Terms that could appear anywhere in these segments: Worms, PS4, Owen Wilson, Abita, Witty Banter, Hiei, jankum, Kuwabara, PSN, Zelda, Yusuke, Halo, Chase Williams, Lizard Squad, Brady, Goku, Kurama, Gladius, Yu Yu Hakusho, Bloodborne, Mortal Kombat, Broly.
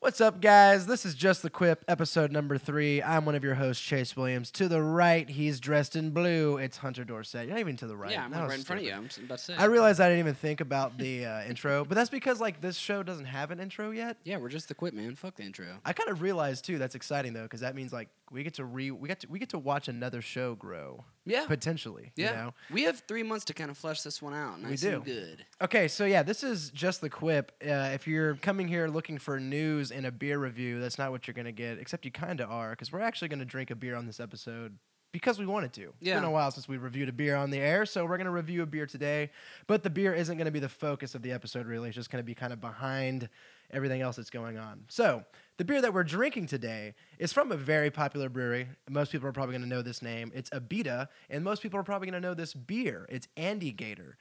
What's up, guys? This is Just the Quip, episode number 3. I'm one of your hosts, Chase Williams. To the right, he's dressed in blue. It's Hunter Dorset. You're not even to the right. Yeah, I'm right in front of you. I'm about to say. I realized I didn't even think about the intro, but that's because like this show doesn't have an intro yet. Yeah, we're Just the Quip, man. Fuck the intro. I kind of realized too. That's exciting though, because that means like we get to watch another show grow. Yeah. Potentially. Yeah. You know? We have 3 months to kind of flesh this one out. Nice and good. Okay, so yeah, this is Just the Quip. If you're coming here looking for news and a beer review, that's not what you're going to get, except you kind of are, because we're actually going to drink a beer on this episode because we wanted to. Yeah. It's been a while since we reviewed a beer on the air, so we're going to review a beer today, but the beer isn't going to be the focus of the episode, really. It's just going to be kind of behind everything else that's going on. So the beer that we're drinking today is from a very popular brewery. Most people are probably going to know this name. It's Abita, and most people are probably going to know this beer. It's Andy Gator.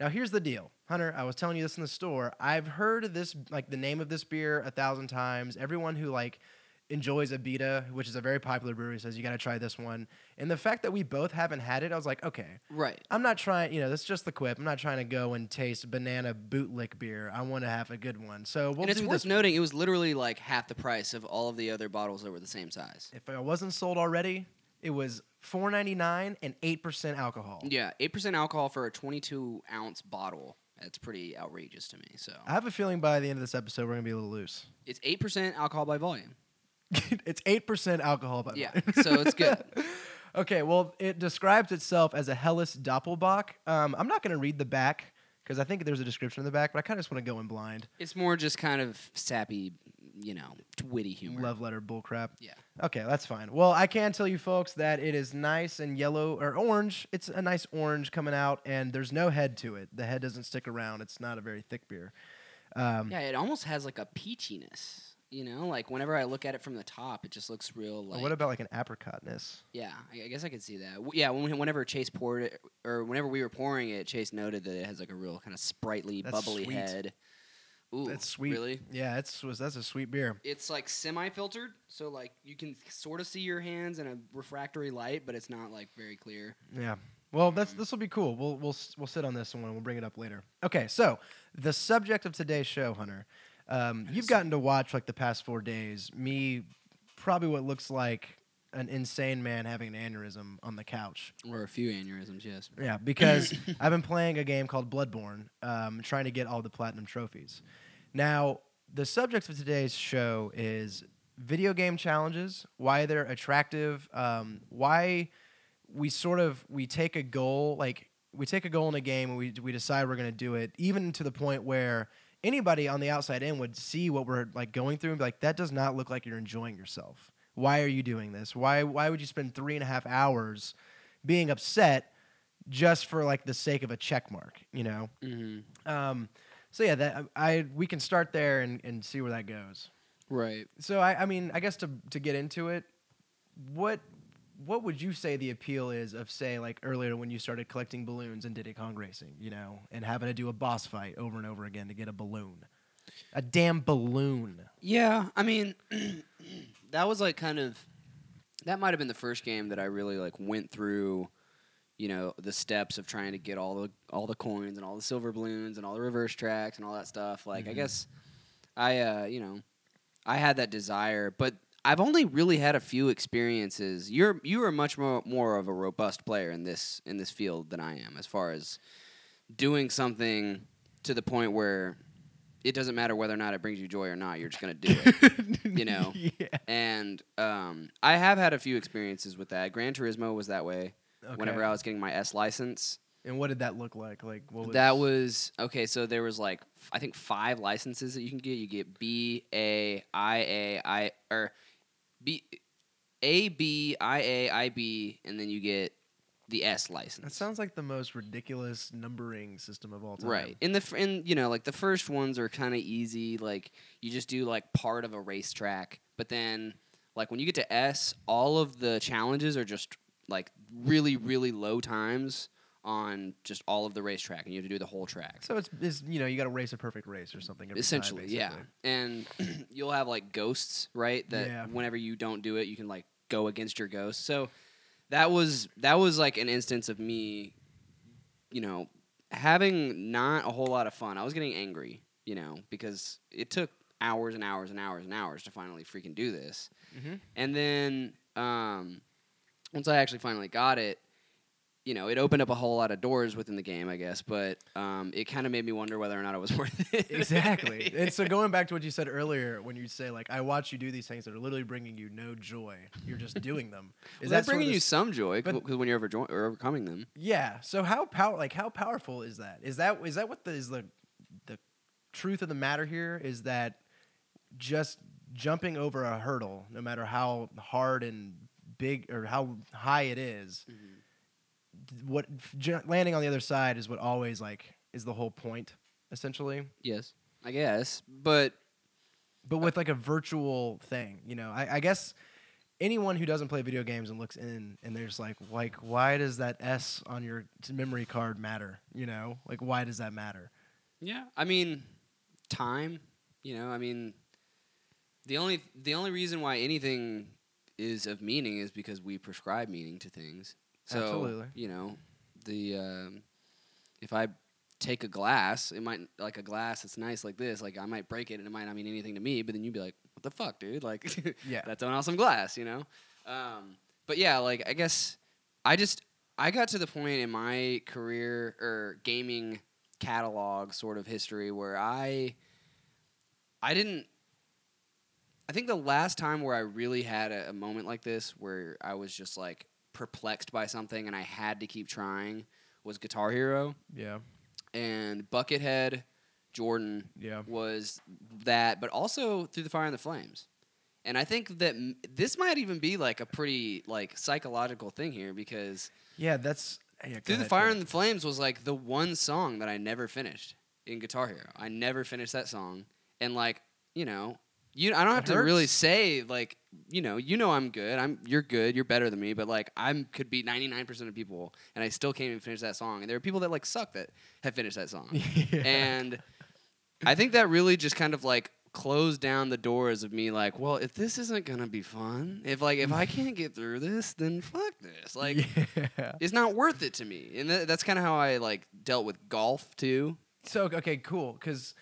Now, here's the deal. Hunter, I was telling you this in the store. I've heard this, like, the name of this beer 1,000 times. Everyone who, like, enjoys Abita, which is a very popular brewery, says, you got to try this one. And the fact that we both haven't had it, I was like, okay. Right. I'm not trying, you know, that's Just the Quip. I'm not trying to go and taste banana bootlick beer. I want to have a good one. So we'll do this. And it's worth noting, it was literally like half the price of all of the other bottles that were the same size. If I wasn't sold already, it was $4.99 and 8% alcohol. Yeah, 8% alcohol for a 22-ounce bottle. That's pretty outrageous to me. So I have a feeling by the end of this episode, we're going to be a little loose. It's 8% alcohol by volume. It's 8% alcohol by volume. Yeah, so it's good. Okay, well, it describes itself as a Helles Doppelbock. I'm not going to read the back because I think there's a description in the back, but I kind of just want to go in blind. It's more just kind of sappy, you know, witty humor. Love letter bullcrap. Yeah. Okay, that's fine. Well, I can tell you folks that it is nice and yellow or orange. It's a nice orange coming out, and there's no head to it. The head doesn't stick around. It's not a very thick beer. Yeah, it almost has like a peachiness. You know, like whenever I look at it from the top, it just looks real. Like, what about like an apricotness? Yeah, I guess I could see that. Yeah, whenever Chase poured it, or whenever we were pouring it, Chase noted that it has like a real kind of sprightly, bubbly head. Ooh, that's sweet. Really? Yeah, that's a sweet beer. It's like semi-filtered, so like you can sort of see your hands in a refractory light, but it's not like very clear. Yeah. Well, this will be cool. We'll sit on this one. And we'll bring it up later. Okay. So the subject of today's show, Hunter. You've gotten to watch, like, the past 4 days, me probably what looks like an insane man having an aneurysm on the couch. Or a few aneurysms, yes. Yeah, because I've been playing a game called Bloodborne, trying to get all the platinum trophies. Now, the subject of today's show is video game challenges, why they're attractive, why we take a goal, like, we take a goal in a game and we decide we're going to do it, even to the point where anybody on the outside in would see what we're like going through and be like, that does not look like you're enjoying yourself. Why are you doing this? Why would you spend 3.5 hours being upset just for like the sake of a check mark, you know? Mm-hmm. So yeah, that we can start there and see where that goes. Right. So I mean, I guess to get into it, what would you say the appeal is of, say, like earlier when you started collecting balloons in Diddy Kong Racing, you know, and having to do a boss fight over and over again to get a balloon? A damn balloon. Yeah, I mean, that might have been the first game that I really, like, went through, you know, the steps of trying to get all the coins and all the silver balloons and all the reverse tracks and all that stuff. Like, mm-hmm. I guess I had that desire, but I've only really had a few experiences. You are much more of a robust player in this field than I am, as far as doing something to the point where it doesn't matter whether or not it brings you joy or not. You're just gonna do it, you know. Yeah. And I have had a few experiences with that. Gran Turismo was that way. Okay. Whenever I was getting my S license. And what did that look like? Like what was that? Was okay. So there was like I think 5 licenses that you can get. You get B A I or B, A, B, I, B, and then you get the S license. That sounds like the most ridiculous numbering system of all time. Right. And you know, like, the first ones are kind of easy. Like, you just do, like, part of a racetrack. But then, like, when you get to S, all of the challenges are just, like, really, really low times on just all of the racetrack, and you have to do the whole track. So it's you know, you got to race a perfect race or something. Essentially, yeah. And you'll have like ghosts, right? That whenever you don't do it, you can like go against your ghost. So that was like an instance of me, you know, having not a whole lot of fun. I was getting angry, you know, because it took hours and hours and hours and hours to finally freaking do this. Mm-hmm. And then once I actually finally got it, you know, it opened up a whole lot of doors within the game, I guess, but it kind of made me wonder whether or not it was worth it. Exactly. Yeah. And so going back to what you said earlier, when you say, like, I watch you do these things that are literally bringing you no joy. You're just doing them. Is that bringing you some joy because when you're overcoming them? Yeah. So how powerful is that? Is that what the truth of the matter here is, that just jumping over a hurdle, no matter how hard and big or how high it is, mm-hmm. what landing on the other side is what always like is the whole point, essentially. Yes, I guess, but with like a virtual thing, you know. I guess anyone who doesn't play video games and looks in and they're just like why does that S on your memory card matter? You know, like why does that matter? Yeah, I mean, time. You know, I mean, the only reason why anything is of meaning is because we prescribe meaning to things. So, absolutely. You know, if I take a glass, it might, like a glass that's nice like this, like I might break it and it might not mean anything to me, but then you'd be like, what the fuck, dude? Like, yeah. That's an awesome glass, you know? But yeah, like, I guess I got to the point in my career or gaming catalog sort of history where I think the last time where I really had a moment like this where I was just like, perplexed by something and I had to keep trying was Guitar Hero. Yeah. And Buckethead Jordan was that, but also Through the Fire and the Flames. And I think that this might even be like a pretty like psychological thing here because Through the Fire and the Flames was like the one song that I never finished in Guitar Hero. I never finished that song. And like, you know, I don't have to really say, like, you know I'm good. You're good. You're better than me. But, like, I could beat 99% of people, and I still can't even finish that song. And there are people that, like, suck that have finished that song. Yeah. And I think that really just kind of, like, closed down the doors of me, like, well, if this isn't going to be fun, if I can't get through this, then fuck this. Like, it's not worth it to me. And that's kind of how I, like, dealt with golf, too. So, okay, cool, because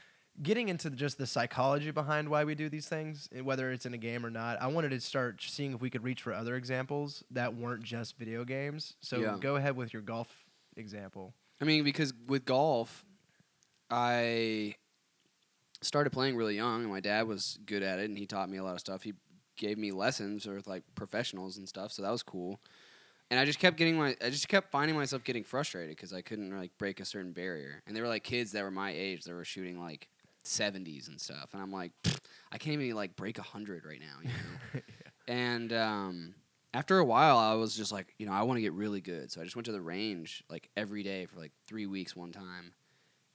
getting into just the psychology behind why we do these things, whether it's in a game or not, I wanted to start seeing if we could reach for other examples that weren't just video games. So go ahead with your golf example. I mean, because with golf, I started playing really young, and my dad was good at it, and he taught me a lot of stuff. He gave me lessons with like professionals and stuff, so that was cool. And I just kept finding myself getting frustrated because I couldn't like break a certain barrier. And they were like kids that were my age that were shooting like 70s and stuff, and I'm like, I can't even like break 100 right now, you know. Yeah. And after a while, I was just like, you know, I want to get really good, so I just went to the range like every day for like 3 weeks one time,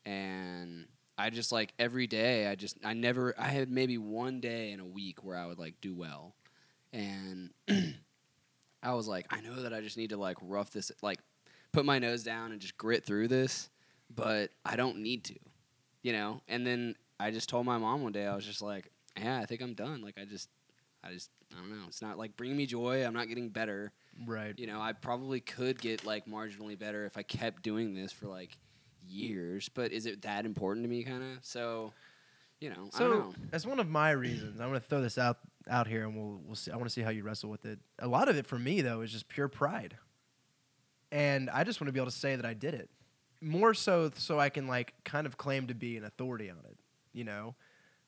and I just like every day, I had maybe one day in a week where I would like do well, and I was like, I know that I just need to like rough this, like put my nose down and just grit through this, but I don't need to. You know, and then I just told my mom one day, I was just like, yeah, I think I'm done. Like, I don't know. It's not, like, bringing me joy. I'm not getting better. Right. You know, I probably could get, like, marginally better if I kept doing this for, like, years. But is it that important to me, kind of? So, you know, I don't know. That's one of my reasons. I'm going to throw this out here, and we'll see. I want to see how you wrestle with it. A lot of it for me, though, is just pure pride. And I just want to be able to say that I did it. More so I can, like, kind of claim to be an authority on it, you know?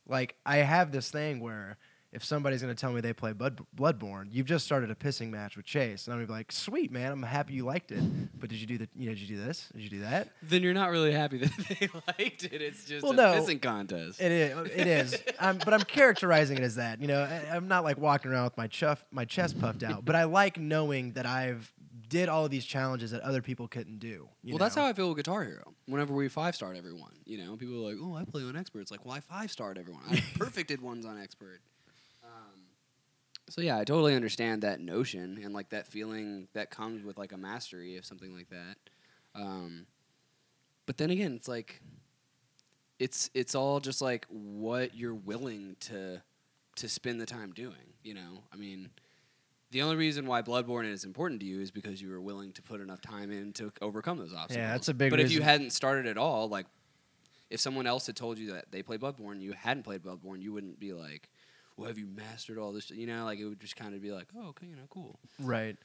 Like, I have this thing where if somebody's going to tell me they play Bloodborne, you've just started a pissing match with Chase, and I'm going to be like, sweet, man, I'm happy you liked it, but did you do this? Did you do that? Then you're not really happy that they liked it. It's just pissing contest. It is. But I'm characterizing it as that, you know? I'm not, like, walking around with my chest puffed out, but I like knowing that I've did all of these challenges that other people couldn't do. That's how I feel with Guitar Hero. Whenever we five-starred everyone, you know, people are like, oh, I play on expert. It's like, well, I five-starred everyone. I perfected ones on expert. So, yeah, I totally understand that notion and, like, that feeling that comes with, like, a mastery of something like that. But then again, it's like, it's all just, like, what you're willing to spend the time doing, you know? I mean, the only reason why Bloodborne is important to you is because you were willing to put enough time in to overcome those obstacles. Yeah, that's a big reason. But if you hadn't started at all, like, if someone else had told you that they played Bloodborne, you hadn't played Bloodborne, you wouldn't be like, well, have you mastered all this? You know, like it would just kind of be like, oh, okay, you know, cool. Right.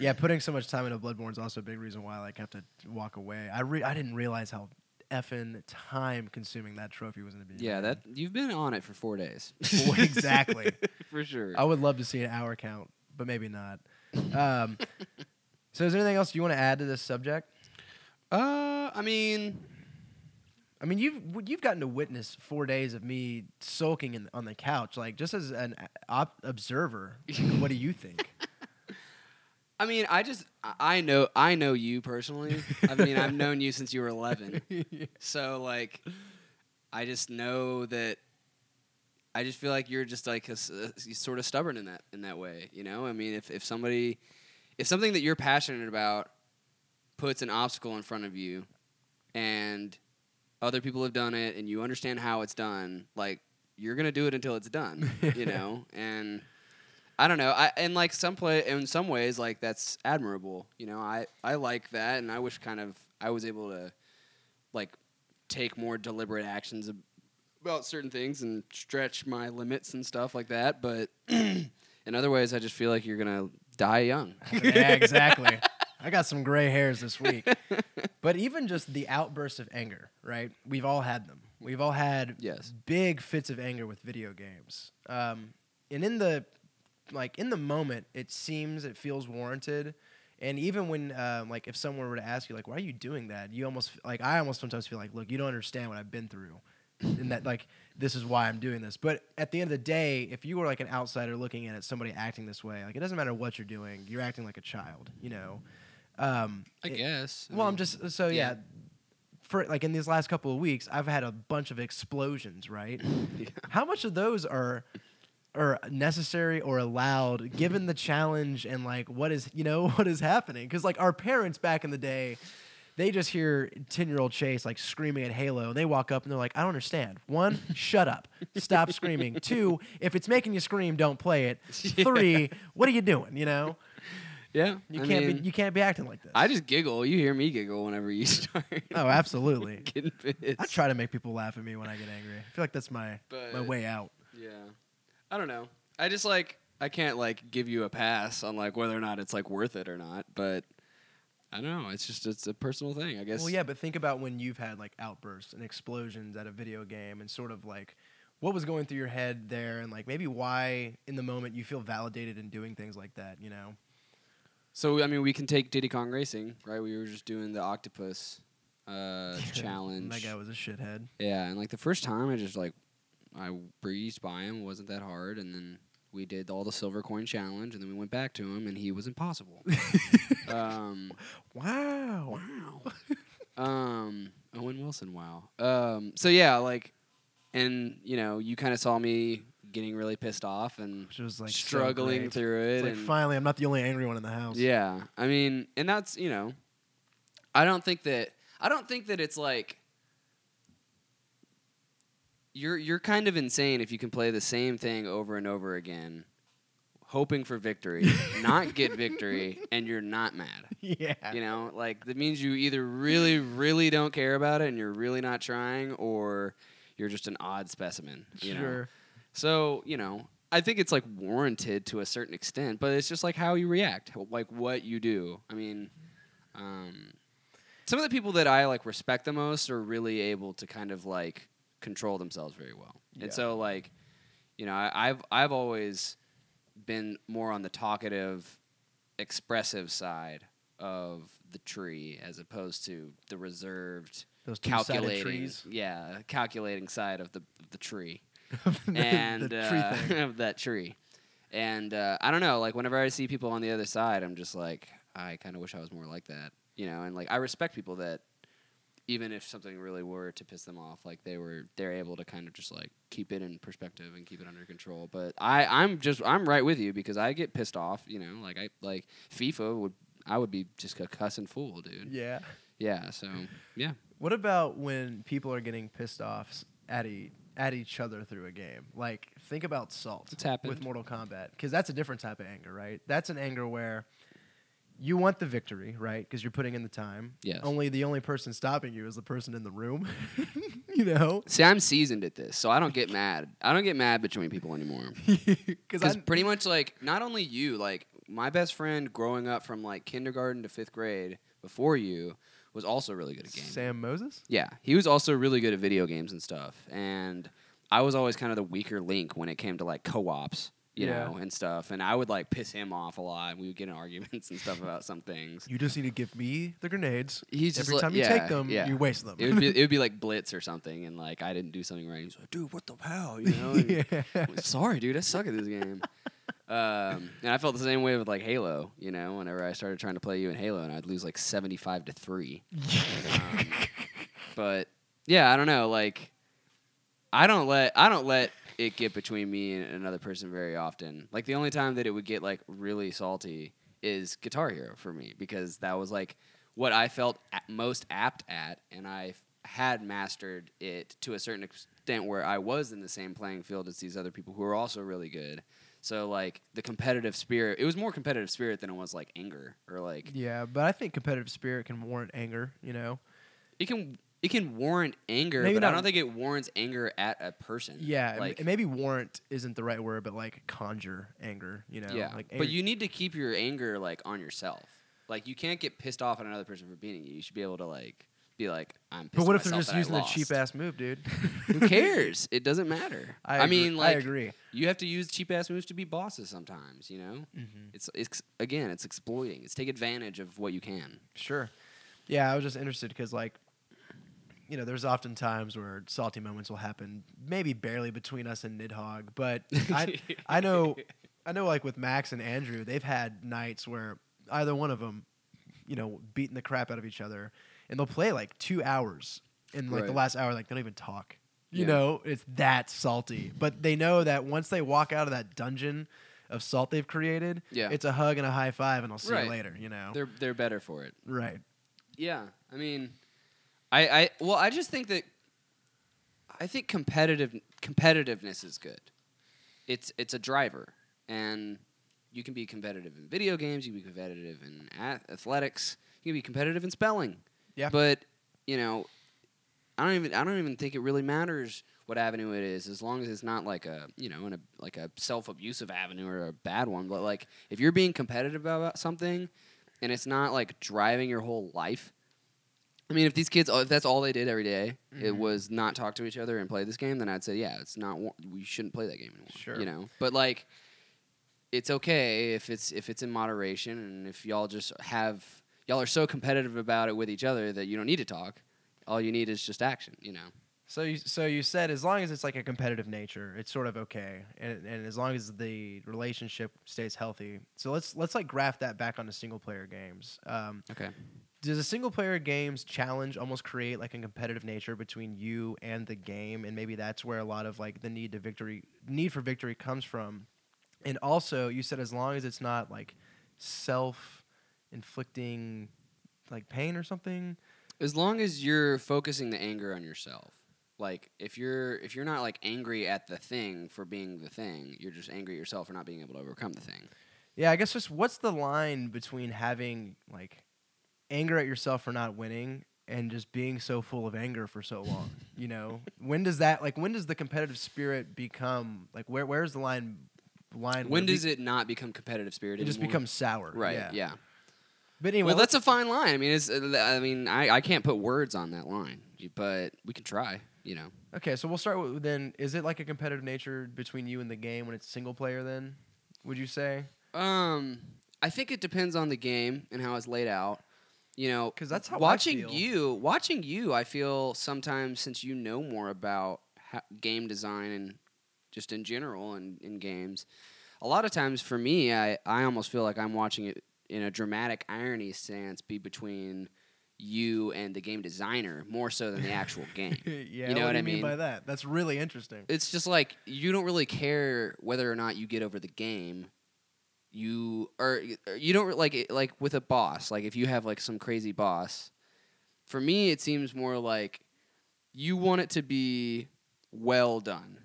Yeah, putting so much time into Bloodborne is also a big reason why I like have to walk away. I didn't realize how effing time consuming that trophy was going to be. Yeah, that you've been on it for 4 days. Exactly. For sure. I would love to see an hour count, but maybe not. So is there anything else you want to add to this subject? I mean, you've gotten to witness 4 days of me sulking on the couch. Like, just as an observer, what do you think? I mean, I know you personally. I mean, I've known you since you were 11. Yeah. So, like, I just know that. I just feel like you're just like sort of stubborn in that way, you know. I mean, if something that you're passionate about puts an obstacle in front of you, and other people have done it, and you understand how it's done, like you're gonna do it until it's done, you know. And I don't know. In some ways, like that's admirable, you know. I like that, and I wish I was able to like take more deliberate actions about certain things and stretch my limits and stuff like that, but in other ways, I just feel like you're gonna die young. Yeah, exactly. I got some gray hairs this week. But even just the outbursts of anger, right? We've all had them. We've all had big fits of anger with video games. And in the moment, it feels warranted. And even when, like, if someone were to ask you, like, why are you doing that? I almost sometimes feel like, look, you don't understand what I've been through. And that, like, this is why I'm doing this. But at the end of the day, if you were like an outsider looking in at somebody acting this way, like, it doesn't matter what you're doing, you're acting like a child, you know. I guess. Well, yeah. For like in these last couple of weeks, I've had a bunch of explosions, right? Yeah. How much of those are necessary or allowed given the challenge and like what is happening? Because like our parents back in the day, they just hear 10-year-old Chase like screaming at Halo, and they walk up and they're like, "I don't understand. One, shut up, stop screaming. Two, if it's making you scream, don't play it. Three, what are you doing? You know? Yeah, you can't be acting like this." I just giggle. You hear me giggle whenever you start. Oh, absolutely. Getting pissed. I try to make people laugh at me when I get angry. I feel like that's my way out. Yeah, I don't know. I just like I can't like give you a pass on like whether or not it's like worth it or not, but. I don't know. It's a personal thing, I guess. Well, yeah, but think about when you've had like outbursts and explosions at a video game, and sort of like what was going through your head there, and like maybe why in the moment you feel validated in doing things like that, you know. So I mean, we can take Diddy Kong Racing, right? We were just doing the octopus challenge. That guy was a shithead. Yeah, and like the first time, I just like I breezed by him, it wasn't that hard, and then we did all the silver coin challenge, and then we went back to him, and he was impossible. Wow. Owen Wilson, wow. So, yeah, like, and, you know, you kind of saw me getting really pissed off and was, like, struggling so through it. It's like, finally, I'm not the only angry one in the house. Yeah. I mean, and that's, you know, I don't think that it's like, You're kind of insane if you can play the same thing over and over again, hoping for victory, not get victory, and you're not mad. Yeah. You know, like, that means you either really, really don't care about it and you're really not trying, or you're just an odd specimen. You sure. Know? So, you know, I think it's, like, warranted to a certain extent, but it's just, like, how you react, like, what you do. I mean, some of the people that I, like, respect the most are really able to kind of, like, control themselves very well. Yeah. And so, like, you know, I've always been more on the talkative, expressive side of the tree as opposed to the reserved, those calculating trees. Yeah, calculating side of the tree. And the tree of that tree. And I don't know, like whenever I see people on the other side, I'm just like, I kind of wish I was more like that, you know. And like I respect people that even if something really were to piss them off, like they're able to kind of just like keep it in perspective and keep it under control. But I'm right with you because I get pissed off, you know. Like FIFA would be just a cussing fool, dude. Yeah. Yeah. So yeah. What about when people are getting pissed off at each other through a game? Like think about Salt with Mortal Kombat, because that's a different type of anger, right? That's an anger where you want the victory, right? Because you're putting in the time. Yes. Only the person stopping you is the person in the room. You know? See, I'm seasoned at this, so I don't get mad. I don't get mad between people anymore. Because pretty much, like, not only you, like, my best friend growing up from, like, kindergarten to fifth grade before you was also really good at games. Sam Moses? Yeah. He was also really good at video games and stuff. And I was always kind of the weaker link when it came to, like, co-ops, you know, and stuff. And I would, like, piss him off a lot. And we would get in arguments and stuff about some things. You just need to give me the grenades. Every time you take them, you waste them. It would be like Blitz or something. And, like, I didn't do something right. He's like, dude, what the hell? You know? Sorry, dude. I suck at this game. And I felt the same way with, like, Halo, you know, whenever I started trying to play you in Halo, and I'd lose, like, 75-3. But, yeah, I don't know, like, I don't let it get between me and another person very often. Like, the only time that it would get, like, really salty is Guitar Hero for me, because that was, like, what I felt most apt at, and I had mastered it to a certain extent where I was in the same playing field as these other people who were also really good. So, like, the competitive spirit, it was more competitive spirit than it was, like, anger or, like... Yeah, but I think competitive spirit can warrant anger, you know? It can warrant anger, but I don't think it warrants anger at a person. Yeah, like, maybe warrant isn't the right word, but, like, conjure anger, you know? Yeah, like, but you need to keep your anger, like, on yourself. Like, you can't get pissed off at another person for beating you. You should be able to, like... Be like, I'm pissed. But what if they're just using a cheap ass move, dude? Who cares? It doesn't matter. I agree. You have to use cheap ass moves to be bosses sometimes. You know, it's exploiting. It's take advantage of what you can. Sure. Yeah, I was just interested because, like, you know, there's often times where salty moments will happen, maybe barely between us and Nidhogg, but I know, like with Max and Andrew, they've had nights where either one of them, you know, beating the crap out of each other. And they'll play, like, 2 hours. And, like, the last hour, like, they don't even talk. You know? It's that salty. But they know that once they walk out of that dungeon of salt they've created, it's a hug and a high five, and I'll see you later, you know? They're better for it. Right. Yeah. I mean, I just think that... I think competitiveness is good. It's a driver. And you can be competitive in video games. You can be competitive in athletics. You can be competitive in spelling. Yeah. But, you know, I don't even think it really matters what avenue it is, as long as it's not like a, you know, like a self-abusive avenue or a bad one. But, like, if you're being competitive about something and it's not, like, driving your whole life. I mean, if these kids, if that's all they did every day, it was not talk to each other and play this game, then I'd say, yeah, it's not, we shouldn't play that game anymore. Sure. You know, but, like, it's okay if it's in moderation, and if y'all just have... Y'all are so competitive about it with each other that you don't need to talk. All you need is just action, you know. So you said as long as it's like a competitive nature, it's sort of okay, and as long as the relationship stays healthy. So let's like graph that back onto single player games. Okay. Does a single player games challenge almost create like a competitive nature between you and the game, and maybe that's where a lot of like the need for victory comes from? And also, you said as long as it's not like self-inflicting like pain or something, as long as you're focusing the anger on yourself. Like if you're not like angry at the thing for being the thing, you're just angry at yourself for not being able to overcome the thing. Yeah, I guess just what's the line between having like anger at yourself for not winning and just being so full of anger for so long, you know? When does the competitive spirit become like where's the line when does it not become competitive spirit anymore? It just becomes sour. Right. Yeah. But anyway, well, that's a fine line. I mean, I can't put words on that line, but we can try, you know. Okay, so we'll start with then. Is it like a competitive nature between you and the game when it's single player? Then, would you say? I think it depends on the game and how it's laid out. You know, because that's how watching you, I feel sometimes since you know more about game design and just in general and in games, a lot of times for me, I almost feel like I'm watching it in a dramatic irony sense, be between you and the game designer more so than the actual game. Yeah, you know what I mean by that? That's really interesting. It's just like you don't really care whether or not you get over the game. You don't like with a boss. Like if you have like some crazy boss, for me it seems more like you want it to be well done.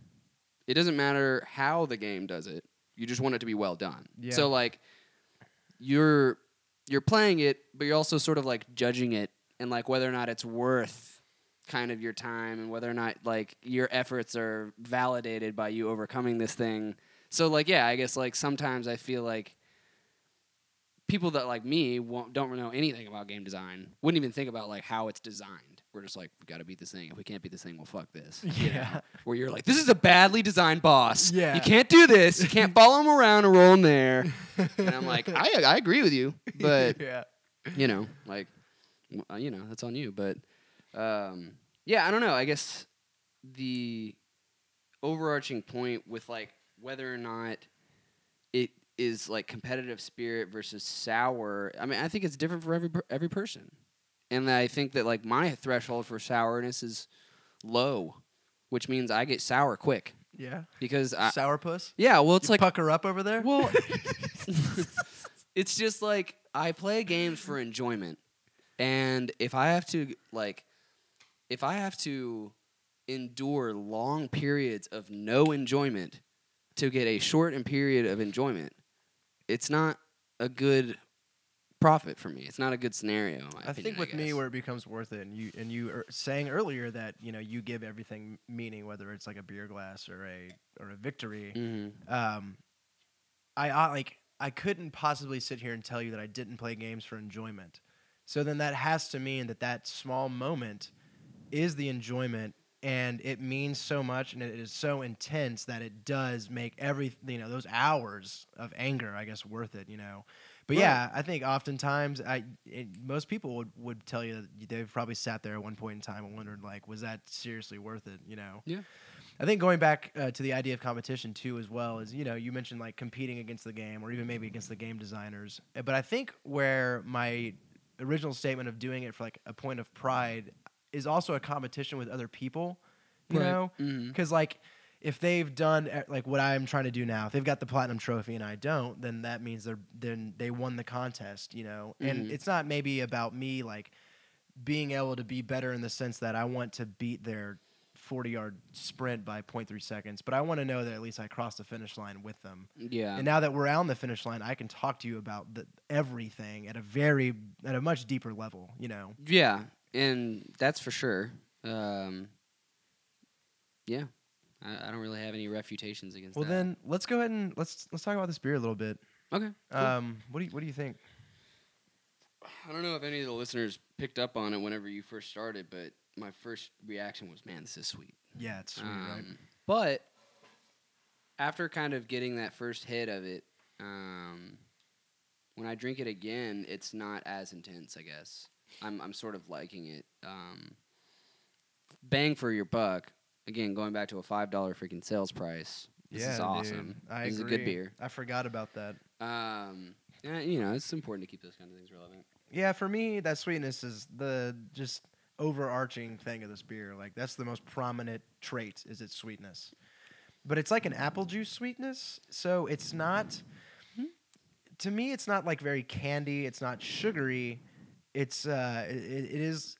It doesn't matter how the game does it. You just want it to be well done. Yeah. So like. You're playing it, but you're also sort of like judging it and like whether or not it's worth kind of your time and whether or not like your efforts are validated by you overcoming this thing. So like, yeah, I guess like sometimes I feel like people that like me don't know anything about game design wouldn't even think about like how it's designed. We're just like, we got to beat this thing. If we can't beat this thing, well, fuck this. Yeah. You know? Where you're like, this is a badly designed boss. Yeah. You can't do this. You can't follow him around and roll him there. And I'm like, I agree with you, but yeah. You know, like, you know, that's on you. But yeah, I don't know. I guess the overarching point with like whether or not it is like competitive spirit versus sour. I mean, I think it's different for every person. And I think that, like, my threshold for sourness is low, which means I get sour quick. Yeah. Because sourpuss? Yeah, well, it's you like... pucker up over there? Well, it's just, like, I play games for enjoyment. And if I have to, like, if I have to endure long periods of no enjoyment to get a short period of enjoyment, it's not a good... profit for me. It's not a good scenario. I think where it becomes worth it, and you are saying earlier that you know you give everything meaning, whether it's like a beer glass or a victory. Mm-hmm. I couldn't possibly sit here and tell you that I didn't play games for enjoyment. So then that has to mean that small moment is the enjoyment, and it means so much, and it is so intense that it does make every those hours of anger, I guess, worth it. You know. But yeah, I think oftentimes most people would tell you that they've probably sat there at one point in time and wondered, like, was that seriously worth it, you know? Yeah. I think going back to the idea of competition, too, as well, is, you know, you mentioned, like, competing against the game or even maybe against the game designers. But I think where my original statement of doing it for, like, a point of pride is also a competition with other people, you know? Because, like... if they've done like what I'm trying to do now, if they've got the platinum trophy and I don't, then that means they won the contest, you know. Mm-hmm. And it's not maybe about me like being able to be better in the sense that I want to beat their 40-yard sprint by 0.3 seconds, but I want to know that at least I crossed the finish line with them. Yeah. And now that we're on the finish line, I can talk to you about everything at a much deeper level, you know. Yeah, and that's for sure. Yeah. I don't really have any refutations against that. Well, then let's go ahead and let's talk about this beer a little bit. Okay. Cool. What do you think? I don't know if any of the listeners picked up on it whenever you first started, but my first reaction was, "Man, this is sweet." Yeah, it's sweet, right? But after kind of getting that first hit of it, when I drink it again, it's not as intense. I guess I'm sort of liking it. Bang for your buck. Again, going back to a $5 freaking sales price. This is awesome. Dude, I agree. This is a good beer. I forgot about that. You know, it's important to keep those kind of things relevant. Yeah, for me, that sweetness is the just overarching thing of this beer. Like, that's the most prominent trait is its sweetness. But it's like an apple juice sweetness, so it's not... To me, it's not, like, very candy. It's not sugary. It's, it is...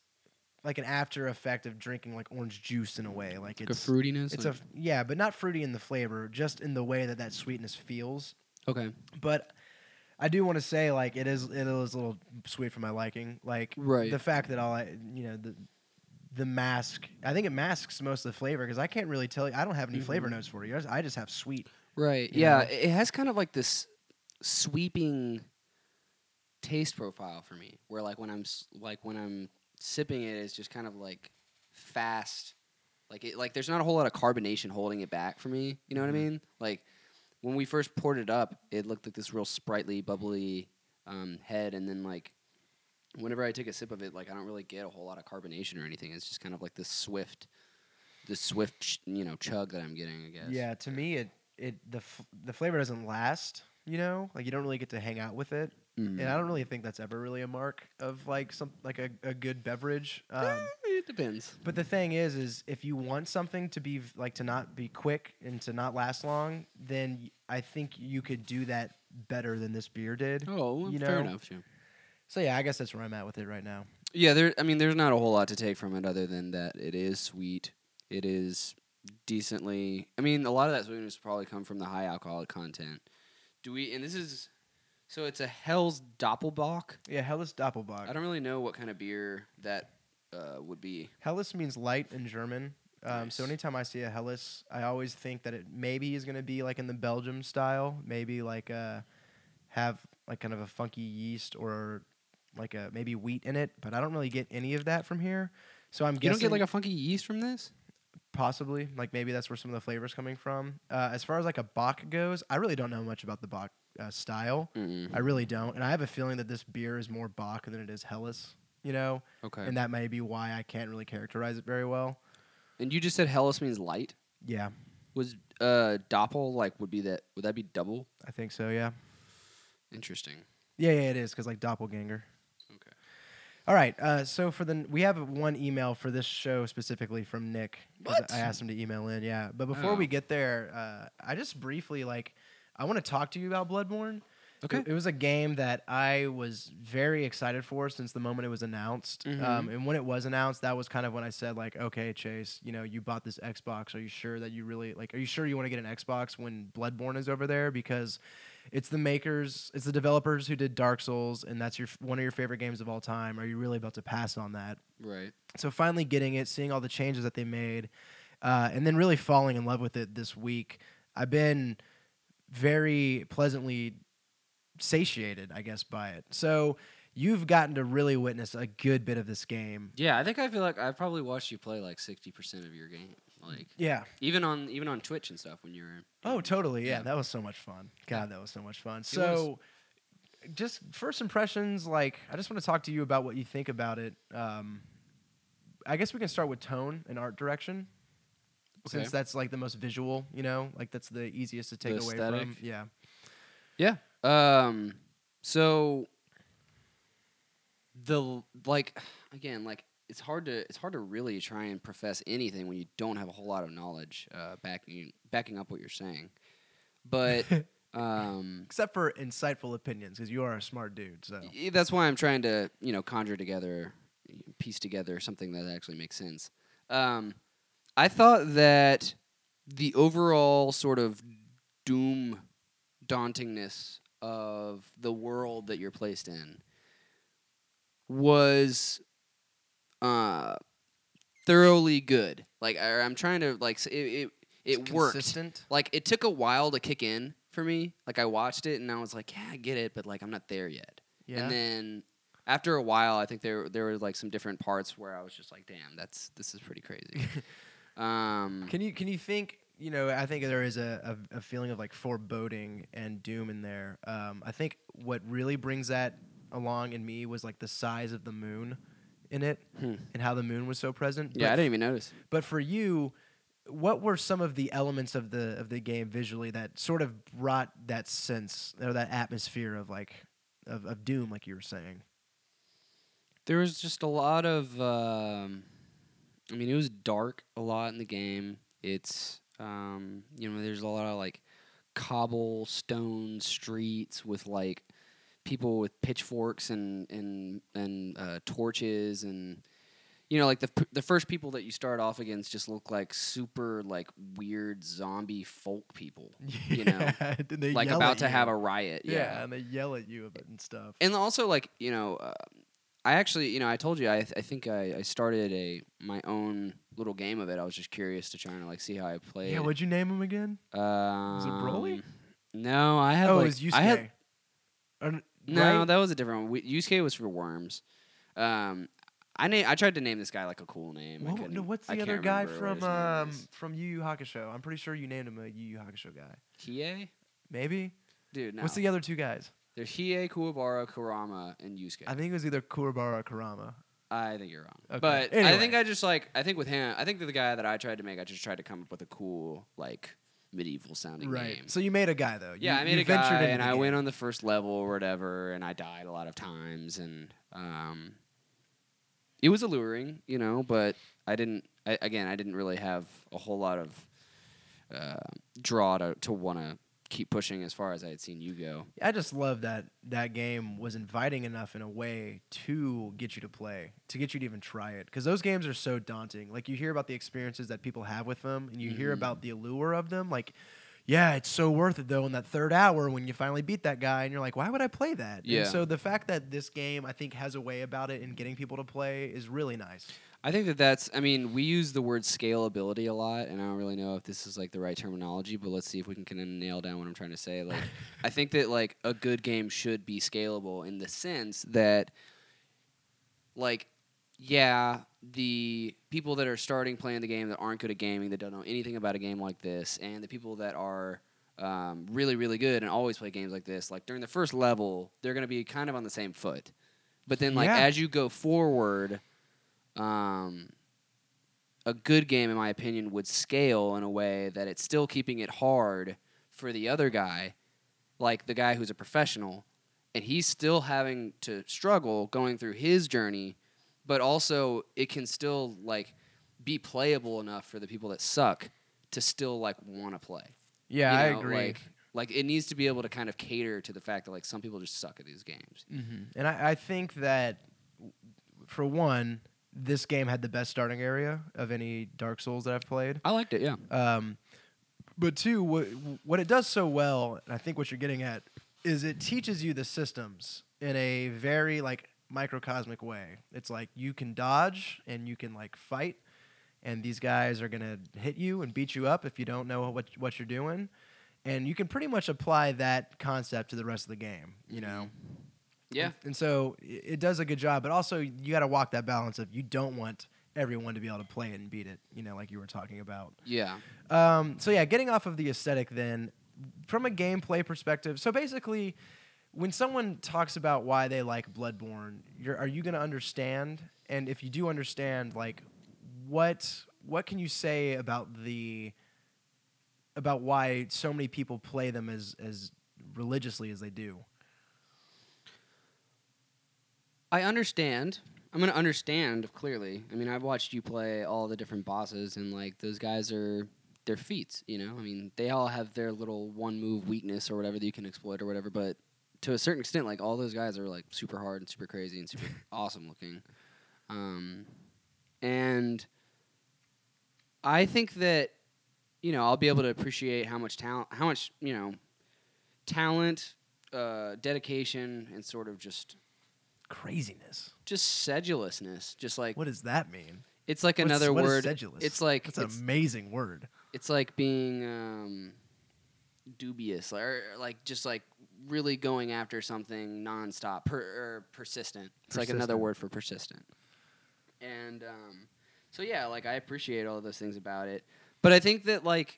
like an after effect of drinking like orange juice in a way, like it's a fruitiness. It's like but not fruity in the flavor, just in the way that sweetness feels. Okay, but I do want to say like it is a little sweet for my liking. Like the fact that the mask, I think it masks most of the flavor because I can't really tell you. I don't have any flavor notes for you. I just have sweet. Right. Yeah. It has kind of like this sweeping taste profile for me, where like when I'm sipping it is just kind of like fast, like there's not a whole lot of carbonation holding it back for me. You know what I mean? Like when we first poured it up, it looked like this real sprightly, bubbly head, and then like whenever I take a sip of it, like I don't really get a whole lot of carbonation or anything. It's just kind of like this swift, chug that I'm getting. I guess. Yeah. To me, the flavor doesn't last. You know, like you don't really get to hang out with it. And I don't really think that's ever really a mark of like a good beverage. It depends. But the thing is if you want something to be like to not be quick and to not last long, then I think you could do that better than this beer did. Oh, well, fair enough. Yeah. So yeah, I guess that's where I'm at with it right now. Yeah, there's not a whole lot to take from it other than that it is sweet. It is decently. I mean, a lot of that sweetness probably come from the high alcoholic content. So it's a Helles Doppelbock. Yeah, Helles Doppelbock. I don't really know what kind of beer that would be? Helles means light in German. Nice. So anytime I see a Helles, I always think that it maybe is going to be like in the Belgium style, maybe like have like kind of a funky yeast or like a maybe wheat in it. But I don't really get any of that from here. So I'm guessing you don't get like a funky yeast from this. Possibly, like maybe that's where some of the flavor's coming from. As far as like a bock goes, I really don't know much about the bock style. Mm-hmm. I really don't, and I have a feeling that this beer is more bock than it is Helles. You know, okay, and that may be why I can't really characterize it very well. And you just said Helles means light. Yeah. Was doppel like would be that? Would that be double? I think so. Yeah. Interesting. Yeah, it is because like doppelganger. Okay. All right. So for the we have one email for this show specifically from Nick. What? I asked him to email in. Yeah. But before we get there, I just briefly I want to talk to you about Bloodborne. Okay. It was a game that I was very excited for since the moment it was announced. Mm-hmm. And when it was announced, that was kind of when I said, like, okay, Chase, you know, you bought this Xbox. Are you sure that you really, like, are you sure you want to get an Xbox when Bloodborne is over there? Because it's the makers, it's the developers who did Dark Souls, and that's one of your favorite games of all time. Are you really about to pass on that? Right. So finally getting it, seeing all the changes that they made, and then really falling in love with it this week. I've been very pleasantly satiated, I guess, by it. So you've gotten to really witness a good bit of this game. Yeah, I think I feel like I probably watched you play like 60% of your game. Like, yeah, even on Twitch and stuff when you were. Oh, totally. Yeah, that was so much fun. God, that was so much fun. So just first impressions, like I just want to talk to you about what you think about it. I guess we can start with tone and art direction. Okay. Since that's like the most visual, you know, like that's the easiest to take away from. Yeah. Yeah. So the it's hard to really try and profess anything when you don't have a whole lot of knowledge backing up what you're saying. But except for insightful opinions, because you are a smart dude. So that's why I'm trying to piece together something that actually makes sense. I thought that the overall sort of doom dauntingness of the world that you're placed in was thoroughly good. Like I'm trying to like it worked. Consistent. Like it took a while to kick in for me. Like I watched it and I was like, yeah, I get it, but like I'm not there yet. Yeah. And then after a while, I think there were like some different parts where I was just like, damn, this is pretty crazy. Can you think? You know, I think there is a feeling of like foreboding and doom in there. I think what really brings that along in me was like the size of the moon in it and how the moon was so present. Yeah, but I didn't even notice. But for you, what were some of the elements of the game visually that sort of brought that sense or that atmosphere of like of doom, like you were saying? There was just a lot of. It was dark a lot in the game. It's there's a lot of like cobblestone streets with like people with pitchforks and torches, and you know, like the first people that you start off against just look like super like weird zombie folk people, you know, like about to have a riot. Yeah, and they yell at you about and stuff. And also like I actually, I told you, I think I started my own little game of it. I was just curious to try and like see how I played. Yeah, what'd you name him again? Was it Broly? No, I had. Oh, it was Yusuke. No, that was a different one. Yusuke was for Worms. I tried to name this guy like a cool name. What's the other guy from Yu Yu Hakusho? I'm pretty sure you named him a Yu Yu Hakusho guy. Hiei? Maybe. Dude, no. What's the other two guys? There's Hiei, Kuwabara, Kurama, and Yusuke. I think it was either Kuwabara or Kurama. I think you're wrong. Okay. But anyway. I think the guy that I tried to make, I just tried to come up with a cool, like, medieval-sounding name. So you made a guy, though. Yeah, I made a guy, and I went on the first level or whatever, and I died a lot of times, and it was alluring, but I didn't really have a whole lot of draw to want to keep pushing as far as I had seen you go. I just love that that game was inviting enough in a way to get you to play, to get you to even try it. Because those games are so daunting. Like, you hear about the experiences that people have with them, and you hear about the allure of them. Like, yeah, it's so worth it, though, in that third hour when you finally beat that guy, and you're like, why would I play that? Yeah. And so the fact that this game, I think, has a way about it and getting people to play is really nice. I think that that's, I mean, we use the word scalability a lot, and I don't really know if this is, like, the right terminology, but let's see if we can kind of nail down what I'm trying to say. Like, I think that, like, a good game should be scalable in the sense that, like, yeah, the people that are starting playing the game that aren't good at gaming, that don't know anything about a game like this, and the people that are really, really good and always play games like this, like, during the first level, they're going to be kind of on the same foot. But then, like, as you go forward... a good game, in my opinion, would scale in a way that it's still keeping it hard for the other guy, like the guy who's a professional, and he's still having to struggle going through his journey, but also it can still, like, be playable enough for the people that suck to still, like, want to play. Yeah, you know, I agree. Like, it needs to be able to kind of cater to the fact that, like, some people just suck at these games. Mm-hmm. And I think that, for one... this game had the best starting area of any Dark Souls that I've played. I liked it, yeah. But two, what it does so well, and I think what you're getting at, is it teaches you the systems in a very, like, microcosmic way. It's like you can dodge and you can, like, fight, and these guys are going to hit you and beat you up if you don't know what you're doing. And you can pretty much apply that concept to the rest of the game, you know? Yeah. And so it does a good job, but also you got to walk that balance of you don't want everyone to be able to play it and beat it, you know, like you were talking about. Yeah. So, yeah, getting off of the aesthetic then, from a gameplay perspective, so basically when someone talks about why they like Bloodborne, are you going to understand? And if you do understand, like, what can you say about why so many people play them as religiously as they do? I understand. I'm going to understand, clearly. I mean, I've watched you play all the different bosses, and, like, those guys are their feats, you know? I mean, they all have their little one-move weakness or whatever that you can exploit or whatever, but to a certain extent, like, all those guys are, like, super hard and super crazy and super awesome-looking. And I think that, you know, I'll be able to appreciate how much talent, dedication, and sort of just... craziness, just sedulousness, just like, what does that mean? It's like another word. Is sedulous? It's like it's an amazing word. It's like being dubious, or like just like really going after something nonstop, persistent. It's like another word for persistent. And so yeah, like I appreciate all of those things about it, but I think that like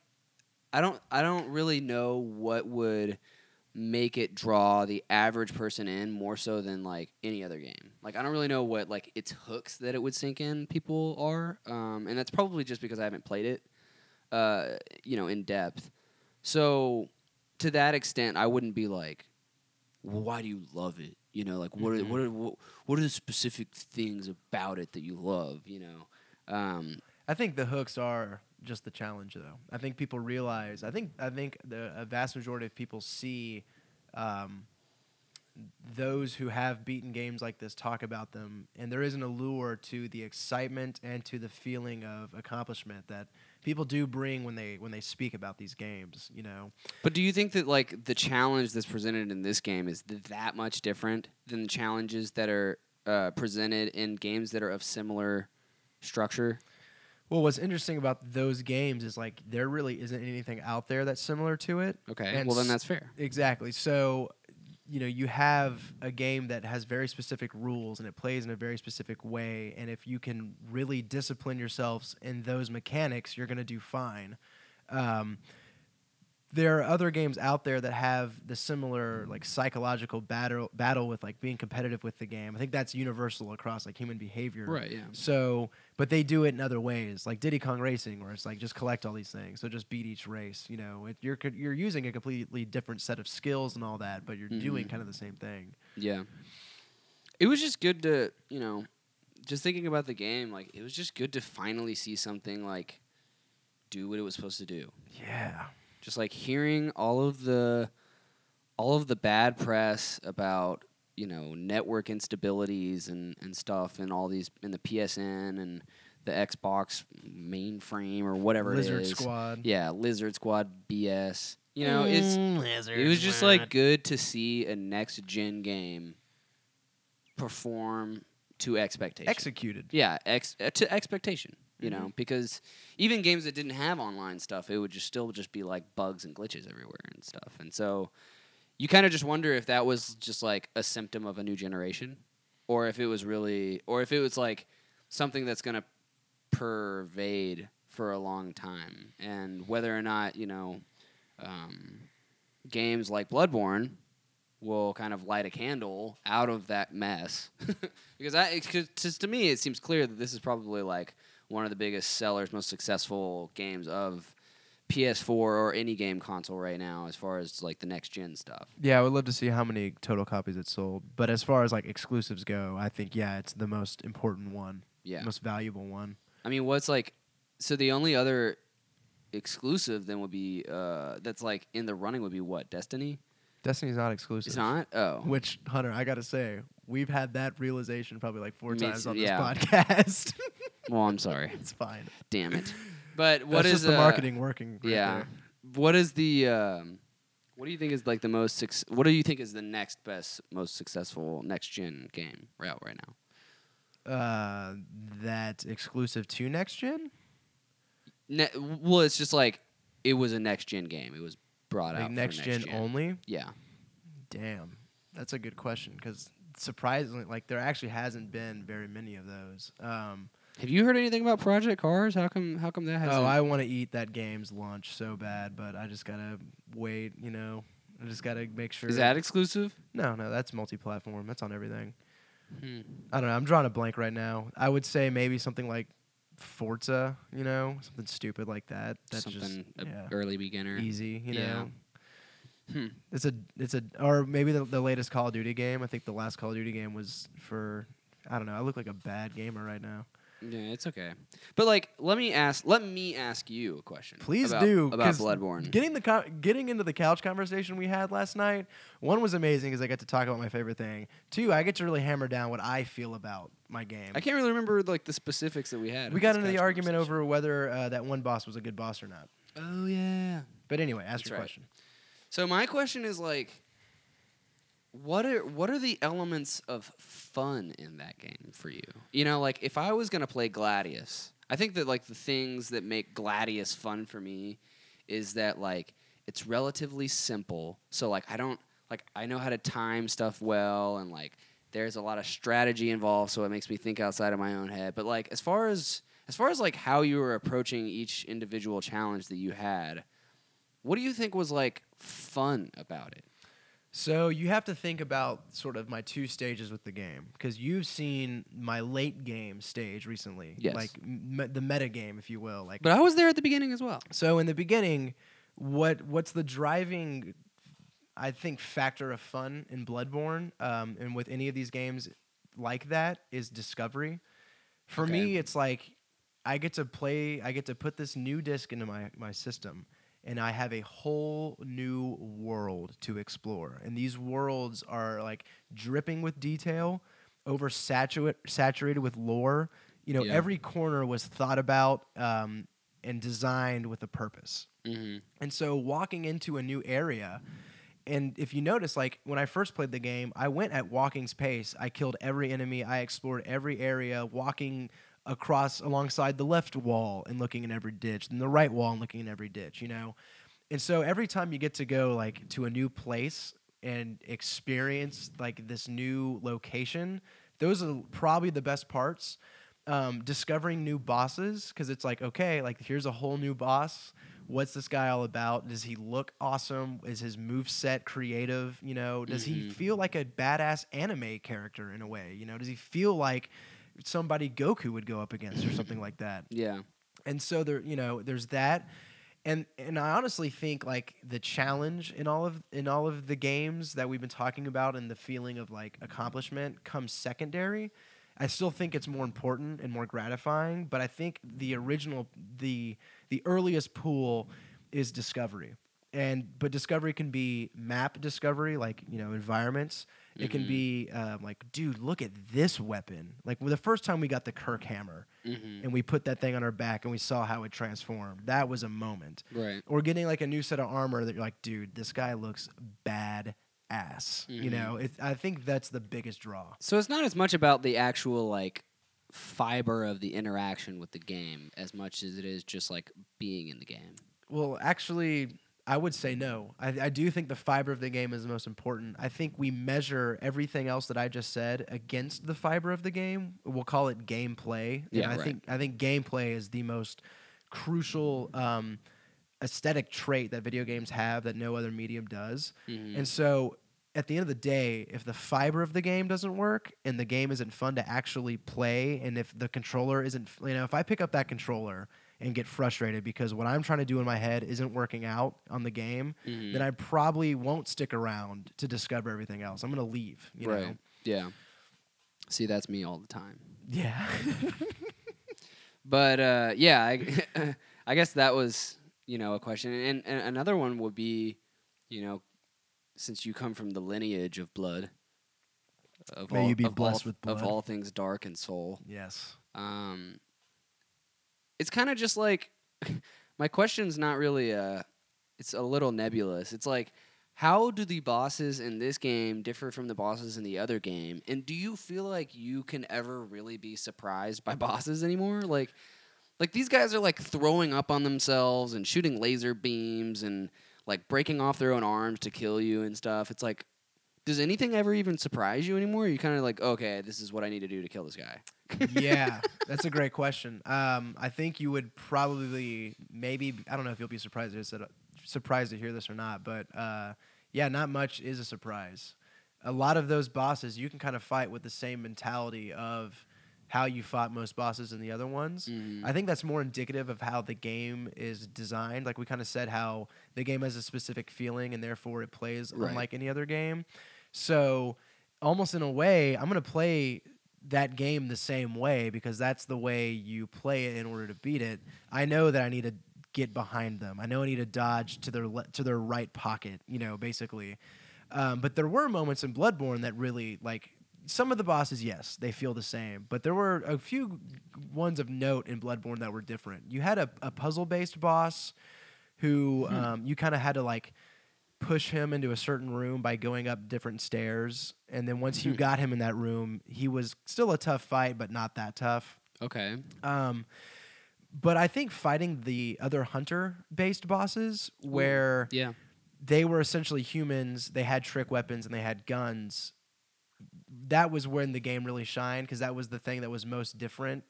I don't really know what would make it draw the average person in more so than, like, any other game. Like, I don't really know what, like, its hooks that it would sink in people are. And that's probably just because I haven't played it, you know, in depth. So, to that extent, I wouldn't be like, well, why do you love it? You know, like, what are the specific things about it that you love, you know? I think the hooks are... just the challenge, though. I think people realize. I think the vast majority of people see those who have beaten games like this talk about them, and there is an allure to the excitement and to the feeling of accomplishment that people do bring when they speak about these games. You know. But do you think that like the challenge that's presented in this game is that much different than the challenges that are presented in games that are of similar structure? Well, what's interesting about those games is, like, there really isn't anything out there that's similar to it. Okay, and well, then that's fair. Exactly. So, you know, you have a game that has very specific rules and it plays in a very specific way, and if you can really discipline yourselves in those mechanics, you're going to do fine. There are other games out there that have the similar, like, psychological battle with, like, being competitive with the game. I think that's universal across, like, human behavior. Right, yeah. So, but they do it in other ways, like Diddy Kong Racing, where it's like, just collect all these things, so just beat each race, you know. You're using a completely different set of skills and all that, but you're doing kind of the same thing. Yeah. It was just good to, you know, just thinking about the game, like, it was just good to finally see something, like, do what it was supposed to do. Yeah. Just like hearing all of the bad press about, you know, network instabilities and stuff and all these in the PSN and the Xbox mainframe or whatever it is. Lizard Squad. Yeah, Lizard Squad BS. You know, it was just like good to see a next gen game perform to expectation. Executed. Yeah, to expectation. You know, because even games that didn't have online stuff, it would just still just be like bugs and glitches everywhere and stuff. And so you kind of just wonder if that was just like a symptom of a new generation, or if it was really, or if it was like something that's going to pervade for a long time. And whether or not, you know, games like Bloodborne will kind of light a candle out of that mess. Because to me, it seems clear that this is probably like one of the biggest sellers, most successful games of PS4 or any game console right now as far as like the next gen stuff. Yeah, I would love to see how many total copies it sold. But as far as like exclusives go, I think, yeah, it's the most important one. Yeah. Most valuable one. I mean, what's like, so the only other exclusive then would be, that's like in the running would be what, Destiny? Destiny's not exclusive. It's not? Oh. Which, Hunter, I gotta say, we've had that realization probably like four times on this podcast. Well, I'm sorry. It's fine. Damn it. But what is the marketing working? Right there. What is the? What do you think is like the most? What do you think is the next best, most successful next gen game out right now? That's exclusive to next gen. Well, it's just like it was a next gen game. It was brought out for next gen only. Yeah. Damn, that's a good question because surprisingly, like there actually hasn't been very many of those. Have you heard anything about Project Cars? How come that hasn't? Oh, I want to eat that game's lunch so bad, but I just got to wait, you know. I just got to make sure. Is that exclusive? No, that's multi-platform. That's on everything. I don't know. I'm drawing a blank right now. I would say maybe something like Forza, you know, something stupid like that. That's something just early beginner. Easy, you know. It's a or maybe the latest Call of Duty game. I think the last Call of Duty game was for, I don't know. I look like a bad gamer right now. Yeah, it's okay. But like, let me ask you a question. Please do about Bloodborne. Getting into the couch conversation we had last night, one was amazing because I got to talk about my favorite thing. Two, I get to really hammer down what I feel about my game. I can't really remember like the specifics that we had. We got into the argument over whether that one boss was a good boss or not. Oh yeah. But anyway, ask your question. So my question is like, What are the elements of fun in that game for you? You know, like if I was gonna play Gladius, I think that like the things that make Gladius fun for me is that like it's relatively simple. So like I know how to time stuff well, and like there's a lot of strategy involved, so it makes me think outside of my own head. But like as far as like how you were approaching each individual challenge that you had, what do you think was like fun about it? So you have to think about sort of my two stages with the game, because you've seen my late game stage recently, like the meta game, if you will. Like, but I was there at the beginning as well. So in the beginning, what's the driving, I think, factor of fun in Bloodborne, and with any of these games like that, is discovery. For me, it's like I get to put this new disc into my system. And I have a whole new world to explore. And these worlds are like dripping with detail, saturated with lore. You know, every corner was thought about and designed with a purpose. Mm-hmm. And so walking into a new area, and if you notice, like when I first played the game, I went at walking's pace. I killed every enemy. I explored every area, walking across alongside the left wall and looking in every ditch, and the right wall and looking in every ditch, you know? And so every time you get to go like to a new place and experience like this new location, those are probably the best parts. Discovering new bosses, because it's like, okay, like here's a whole new boss. What's this guy all about? Does he look awesome? Is his moveset creative? You know, does he feel like a badass anime character in a way? You know, does he feel like somebody Goku would go up against or something like that. Yeah. And so there, you know, there's that. And I honestly think like the challenge in all of the games that we've been talking about, and the feeling of like accomplishment comes secondary. I still think it's more important and more gratifying, but I think the original, the earliest pool is discovery. But discovery can be map discovery, like, you know, environments. Mm-hmm. It can be like, dude, look at this weapon. Like, well, the first time we got the Kirk hammer, mm-hmm. and we put that thing on our back and we saw how it transformed. That was a moment. Right. Or getting like a new set of armor that you're like, dude, this guy looks bad ass. Mm-hmm. You know, I think that's the biggest draw. So it's not as much about the actual like fiber of the interaction with the game as much as it is just like being in the game. Well, actually, I would say no. I do think the fiber of the game is the most important. I think we measure everything else that I just said against the fiber of the game. We'll call it gameplay. Yeah, and I think gameplay is the most crucial aesthetic trait that video games have that no other medium does. Mm-hmm. And so at the end of the day, if the fiber of the game doesn't work and the game isn't fun to actually play, and if the controller isn't, you know, if I pick up that controller and get frustrated because what I'm trying to do in my head isn't working out on the game, mm-hmm. then I probably won't stick around to discover everything else. I'm going to leave, you know? Yeah. See, that's me all the time. Yeah. But, yeah, I guess that was, you know, a question. And another one would be, you know, since you come from the lineage of blood, May you be blessed with blood. Of all things dark and soul. Yes. It's kind of just like, my question's not really it's a little nebulous. It's like, how do the bosses in this game differ from the bosses in the other game? And do you feel like you can ever really be surprised by bosses anymore? Like these guys are like throwing up on themselves and shooting laser beams and like breaking off their own arms to kill you and stuff. It's like, does anything ever even surprise you anymore? You're kind of like, okay, this is what I need to do to kill this guy. Yeah, that's a great question. I think you would probably maybe, I don't know if you'll be surprised to hear this or not, but yeah, not much is a surprise. A lot of those bosses, you can kind of fight with the same mentality of how you fought most bosses in the other ones. Mm. I think that's more indicative of how the game is designed. Like we kind of said, how the game has a specific feeling and therefore it plays unlike any other game. So almost in a way, I'm going to play that game the same way because that's the way you play it in order to beat it. I know that I need to get behind them. I know I need to dodge to their right pocket, you know, basically. But there were moments in Bloodborne that really, like, some of the bosses, yes, they feel the same, but there were a few ones of note in Bloodborne that were different. You had a puzzle-based boss who you kind of had to, like, push him into a certain room by going up different stairs, and then once you got him in that room, he was still a tough fight, but not that tough. Okay. But I think fighting the other hunter-based bosses where they were essentially humans, they had trick weapons, and they had guns, that was when the game really shined because that was the thing that was most different.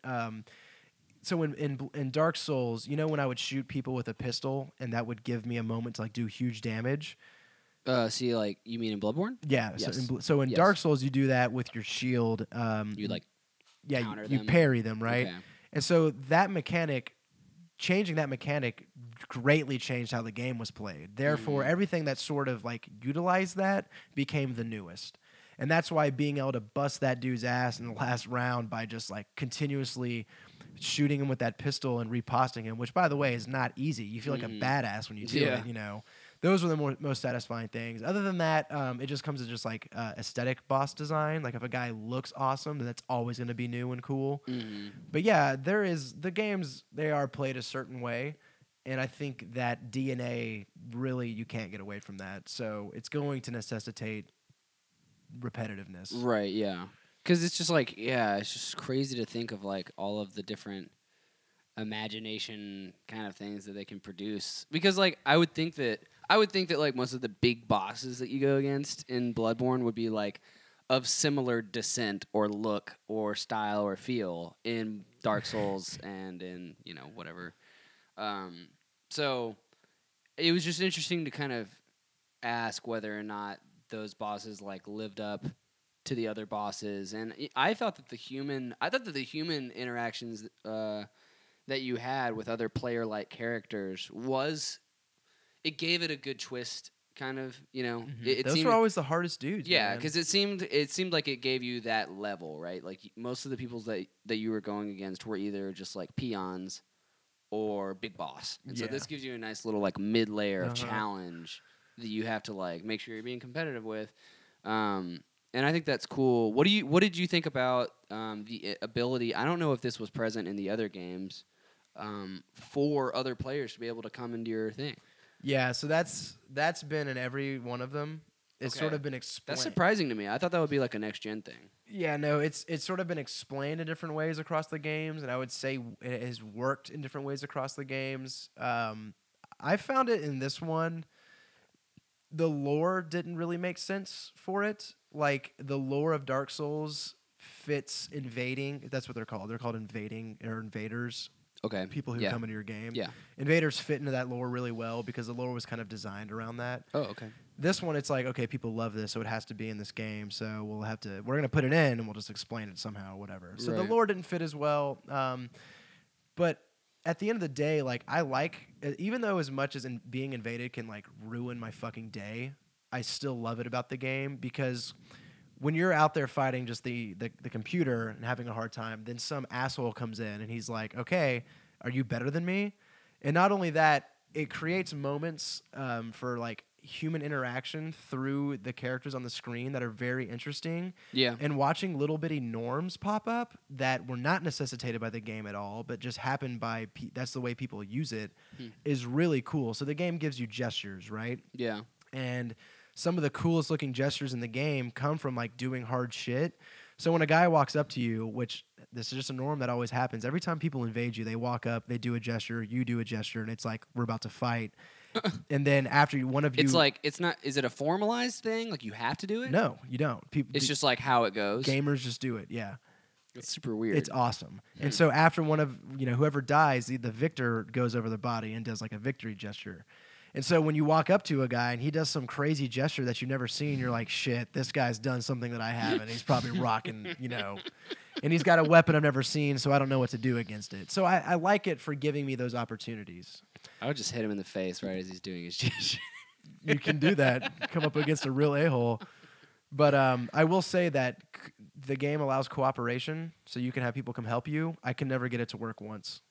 So in Dark Souls, you know when I would shoot people with a pistol and that would give me a moment to like do huge damage? See, like, you mean in Bloodborne? Yeah. Yes. So in Dark Souls, you do that with your shield. You like counter them. You parry them, right? Okay. And so that mechanic, changing that mechanic greatly changed how the game was played. Therefore, everything that sort of like utilized that became the newest. And that's why being able to bust that dude's ass in the last round by just like continuously shooting him with that pistol and riposting him, which by the way is not easy. You feel like a badass when you do it, you know. Those were the most satisfying things. Other than that, it just comes to just like aesthetic boss design. Like if a guy looks awesome, then that's always going to be new and cool. Mm. But yeah, there is the games, they are played a certain way. And I think that DNA really, you can't get away from that. So it's going to necessitate repetitiveness. Right, yeah. Because it's just like, yeah, it's just crazy to think of like all of the different imagination kind of things that they can produce. Because like I would think that like most of the big bosses that you go against in Bloodborne would be like of similar descent or look or style or feel in Dark Souls and in, you know, whatever. So it was just interesting to kind of ask whether or not those bosses like lived up to the other bosses, and I thought that the human interactions that you had with other player-like characters gave it a good twist, kind of, you know. Mm-hmm. Those were always the hardest dudes. Yeah, because it seemed like it gave you that level, right? Like most of the people that you were going against were either just like peons or Big Boss. And so this gives you a nice little like mid layer of challenge that you have to like make sure you're being competitive with. And I think that's cool. What did you think about the ability? I don't know if this was present in the other games for other players to be able to come into your thing. Yeah, so that's been in every one of them. It's sort of been explained. That's surprising to me. I thought that would be like a next gen thing. Yeah, no, it's sort of been explained in different ways across the games, and I would say it has worked in different ways across the games. I found it in this one. The lore didn't really make sense for it. Like, the lore of Dark Souls fits invading. That's what they're called. They're called invading or invaders. Okay. People who come into your game. Yeah. Invaders fit into that lore really well because the lore was kind of designed around that. Oh, okay. This one, it's like, okay, people love this, so it has to be in this game, so we're going to put it in, and we'll just explain it somehow or whatever. So the lore didn't fit as well. But at the end of the day, like, I like, even though as much as being invaded can, like, ruin my fucking day, I still love it about the game because when you're out there fighting just the computer and having a hard time, then some asshole comes in and he's like, okay, are you better than me? And not only that, it creates moments for like human interaction through the characters on the screen that are very interesting. Yeah. And watching little bitty norms pop up that were not necessitated by the game at all, but just happened by, that's the way people use it, is really cool. So the game gives you gestures, right? Yeah. And some of the coolest looking gestures in the game come from like doing hard shit. So when a guy walks up to you, which this is just a norm that always happens, every time people invade you, they walk up, they do a gesture, you do a gesture, and it's like, we're about to fight. And then after one of you... It's like, it's not... Is it a formalized thing? Like, you have to do it? No, you don't. It's just like how it goes. Gamers just do it, yeah. It's super weird. It's awesome. And so after one of, you know, whoever dies, the victor goes over the body and does like a victory gesture. And so when you walk up to a guy and he does some crazy gesture that you've never seen, you're like, shit, this guy's done something that I haven't. He's probably rocking, you know. And he's got a weapon I've never seen, so I don't know what to do against it. So I like it for giving me those opportunities. I would just hit him in the face right as he's doing his gesture. You can do that. Come up against a real a-hole. But I will say that the game allows cooperation, so you can have people come help you. I can never get it to work once.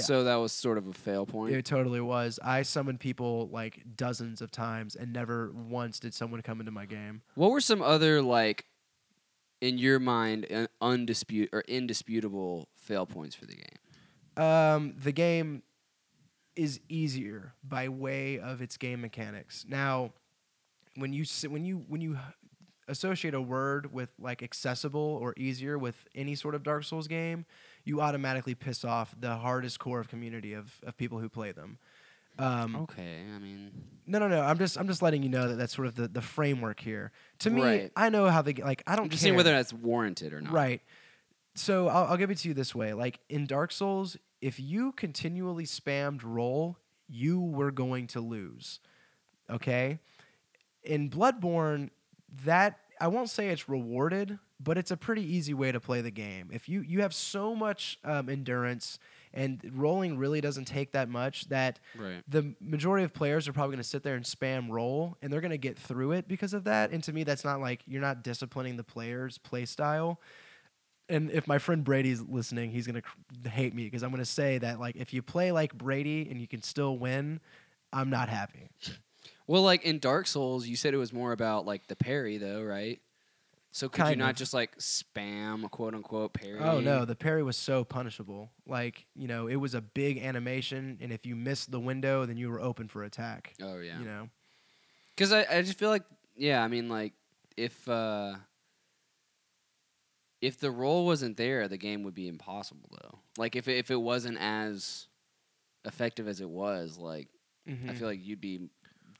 So that was sort of a fail point. It totally was. I summoned people like dozens of times and never once did someone come into my game. What were some other, like, in your mind, indisputable fail points for the game? The game is easier by way of its game mechanics. Now, when you associate a word with like accessible or easier with any sort of Dark Souls game, you automatically piss off the hardest core of community of people who play them. Okay, I mean... No. I'm just letting you know that that's sort of the framework here. To me, right. I know how they... Like, I don't care. I'm just seeing whether that's warranted or not. Right. So I'll give it to you this way. Like, in Dark Souls, if you continually spammed roll, you were going to lose. Okay? In Bloodborne, that... I won't say it's rewarded, but it's a pretty easy way to play the game. If you have so much endurance and rolling really doesn't take that much that the majority of players are probably going to sit there and spam roll, and they're going to get through it because of that. And to me, that's not like you're not disciplining the player's play style. And if my friend Brady's listening, he's going to hate me because I'm going to say that like if you play like Brady and you can still win, I'm not happy. Well, like in Dark Souls, you said it was more about like the parry, though, right? So could you not just like spam a quote unquote parry? Oh no, the parry was so punishable. Like, you know, it was a big animation, and if you missed the window, then you were open for attack. Oh yeah, you know, because I just feel like I mean, like if the roll wasn't there, the game would be impossible though. Like if it wasn't as effective as it was, like I feel like you'd be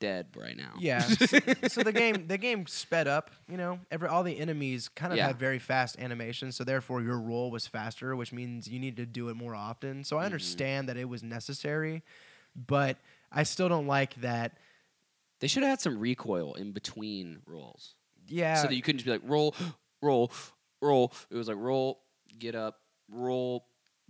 dead right now. Yeah. So the game sped up, you know. All the enemies kind of had very fast animations, so therefore your roll was faster, which means you needed to do it more often. So I understand that it was necessary, but I still don't like that. They should have had some recoil in between rolls. Yeah. So that you couldn't just be like roll, roll, roll. It was like roll, get up, roll,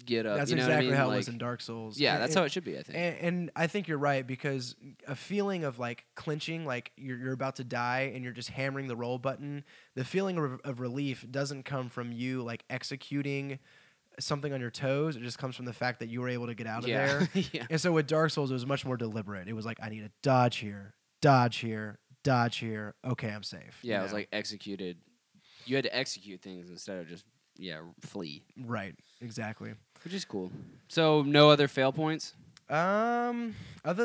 get up. That's exactly what I mean? How like, it was in Dark Souls. Yeah, that's how it should be, I think. And I think you're right, because a feeling of like clinching, like you're about to die and you're just hammering the roll button, the feeling of relief doesn't come from you like executing something on your toes. It just comes from the fact that you were able to get out of there. Yeah. And so with Dark Souls, it was much more deliberate. It was like, I need to dodge here, dodge here, dodge here. Okay, I'm safe. Yeah, it was like executed. You had to execute things instead of just, flee. Right, exactly. Which is cool. So no other fail points? Other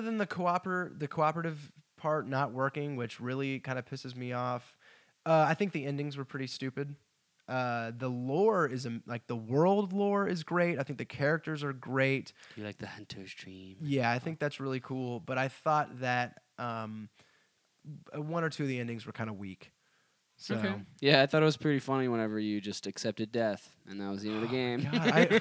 than the cooperative part not working, which really kind of pisses me off. I think the endings were pretty stupid. The lore is the world lore is great. I think the characters are great. You like the hunter's dream? Yeah, I think that's really cool. But I thought that one or two of the endings were kind of weak. So okay. Yeah, I thought it was pretty funny whenever you just accepted death and that was the end of the game. God,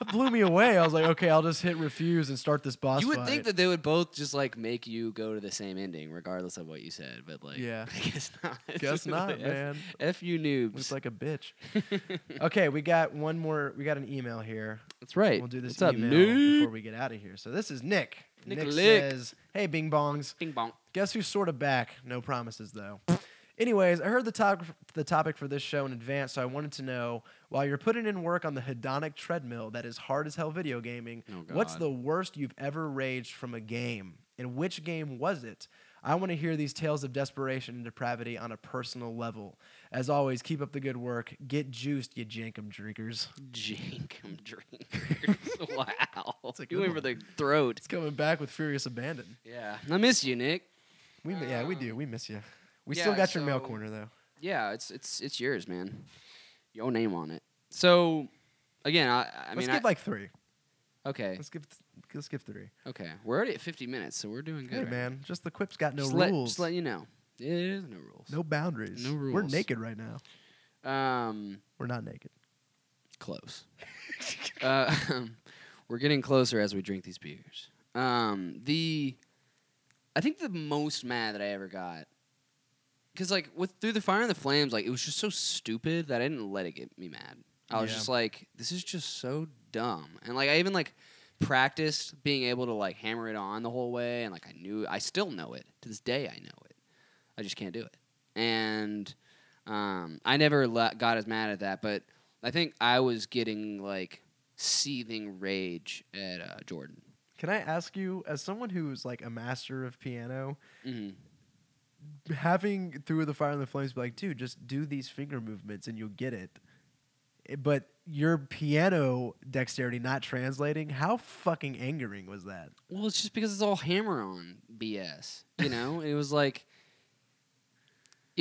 it blew me away. I was like, okay, I'll just hit refuse and start this boss fight. You would think that they would both just make you go to the same ending regardless of what you said, but I guess not. Guess not, man. F you noobs. Looks like a bitch. Okay, we got one more. We got an email here. That's right. We'll do this before we get out of here. So this is Nick. Nick says, "Hey, Bing Bongs. Bing Bong. Guess who's sort of back? No promises though." Anyways, I heard the topic for this show in advance, so I wanted to know, while you're putting in work on the hedonic treadmill that is hard as hell video gaming, what's the worst you've ever raged from a game? And which game was it? I want to hear these tales of desperation and depravity on a personal level. As always, keep up the good work. Get juiced, you jankum drinkers. Jankum drinkers. Wow. You went for the throat. It's coming back with furious abandon. Yeah. I miss you, Nick. We do. We miss you. We still got your mail corner, though. Yeah, it's yours, man. Your name on it. So, again, let's give three. Okay. Let's give three. Okay. We're already at 50 minutes, so we're doing good. Hey, man. Just the Quip's got no rules. Just let you know. It is no rules. No boundaries. No rules. We're naked right now. We're not naked. Close. We're getting closer as we drink these beers. I think the most mad that I ever got, because, with Through the Fire and the Flames, it was just so stupid that I didn't let it get me mad. I was just like, this is just so dumb. And, I even, practiced being able to, hammer it on the whole way. And, I knew, I still know it. To this day, I know it. I just can't do it. And I never got as mad at that. But I think I was getting, seething rage at Jordan. Can I ask you, as someone who's, a master of piano... Mm-hmm. Having Through the Fire and the Flames be like, dude, just do these finger movements and you'll get it. But your piano dexterity not translating, how fucking angering was that? Well, it's just because it's all hammer-on BS, It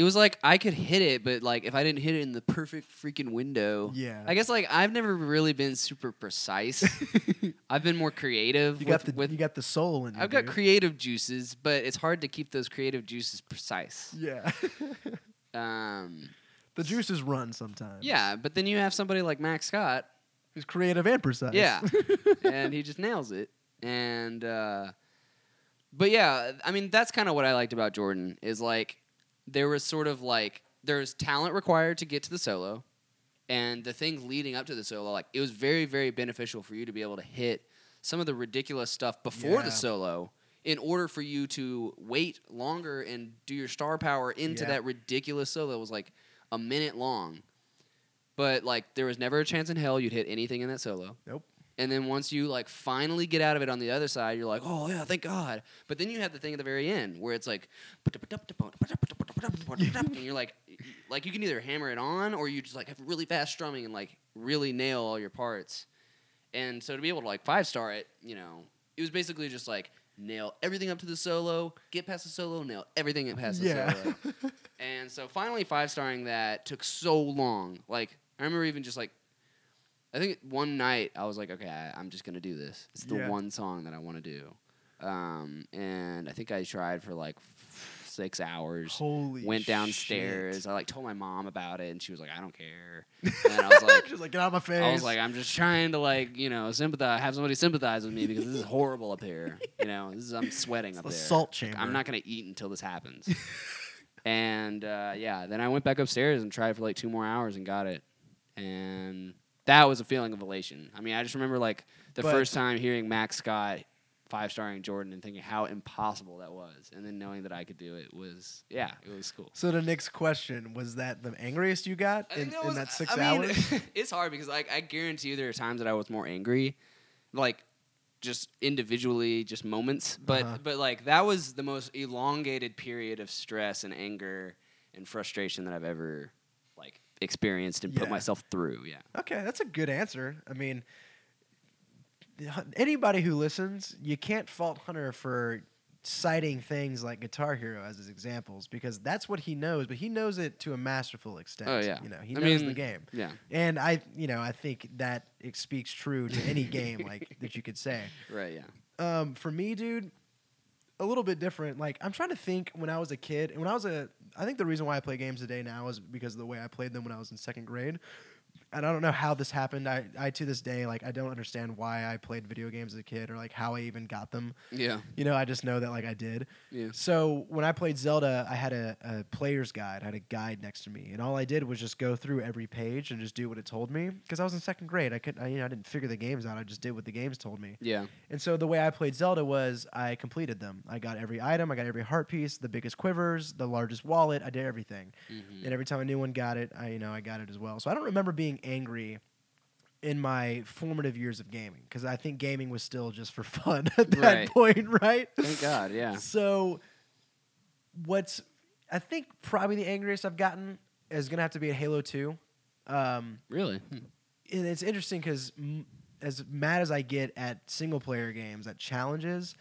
was I could hit it, but, if I didn't hit it in the perfect freaking window... Yeah. I guess, I've never really been super precise. I've been more creative. You got the soul in you. I've got creative juices, but it's hard to keep those creative juices precise. Yeah. The juices run sometimes. Yeah, but then you have somebody like Max Scott. Who's creative and precise. Yeah. And he just nails it. And, but yeah, that's kind of what I liked about Jordan is, there was sort of, there's talent required to get to the solo, and the things leading up to the solo, it was very, very beneficial for you to be able to hit some of the ridiculous stuff before the solo in order for you to wait longer and do your star power into that ridiculous solo that was, a minute long. But, there was never a chance in hell you'd hit anything in that solo. Nope. And then once you, finally get out of it on the other side, you're like, oh, yeah, thank God. But then you have the thing at the very end where it's and you're you can either hammer it on or you just, have really fast strumming and, really nail all your parts. And so to be able to, five-star it, it was basically just, nail everything up to the solo, get past the solo, nail everything up past the solo. And so finally five-starring that took so long. I remember even just, I think one night I was like, okay, I'm just going to do this. It's the one song that I want to do. And I think I tried for 6 hours. Holy went downstairs. Shit. I told my mom about it, and she was like, I don't care. And I was like, she was like, get out of my face. I was like, I'm just trying to sympathize, have somebody sympathize with me because this is horrible up here. I'm sweating up there. Salt chamber. I'm not going to eat until this happens. And then I went back upstairs and tried for 2 more hours and got it. And that was a feeling of elation. I just remember, the first time hearing Max Scott five-starring Jordan and thinking how impossible that was, and then knowing that I could do it was, yeah, it was cool. So the next question, was that the angriest you got in that 6 hours? Mean, it's hard because, like, I guarantee you there are times that I was more angry, like, just individually, just moments. But, but like, that was the most elongated period of stress and anger and frustration that I've ever, like, experienced and put myself through, Okay, that's a good answer. I mean, anybody who listens, you can't fault Hunter for citing things like Guitar Hero as his examples because that's what he knows, but he knows it to a masterful extent. Oh, yeah. You know, he knows the game. Yeah. And I, you know, I think that it speaks true to any game like that you could say. Right, yeah. For me, dude, a little bit different. Like, I'm trying to think when I was a kid, and when I was a, I think the reason why I play games today now is because of the way I played them when I was in second grade. And I don't know how this happened. I to this day, like, I don't understand why I played video games as a kid or, like, how I even got them. Yeah. You know, I just know that, like, I did. Yeah. So when I played Zelda, I had a player's guide. I had a guide next to me. And all I did was just go through every page and just do what it told me. Because I was in second grade. I didn't figure the games out. I just did what the games told me. Yeah. And so the way I played Zelda was I completed them. I got every item. I got every heart piece, the biggest quivers, the largest wallet. I did everything. Mm-hmm. And every time a new one got it, I got it as well. So I don't remember being angry in my formative years of gaming because I think gaming was still just for fun at that point, right? Thank God, yeah. So what's I think probably the angriest I've gotten is going to have to be at Halo 2. Really? And it's interesting because as mad as I get at single-player games, at challenges,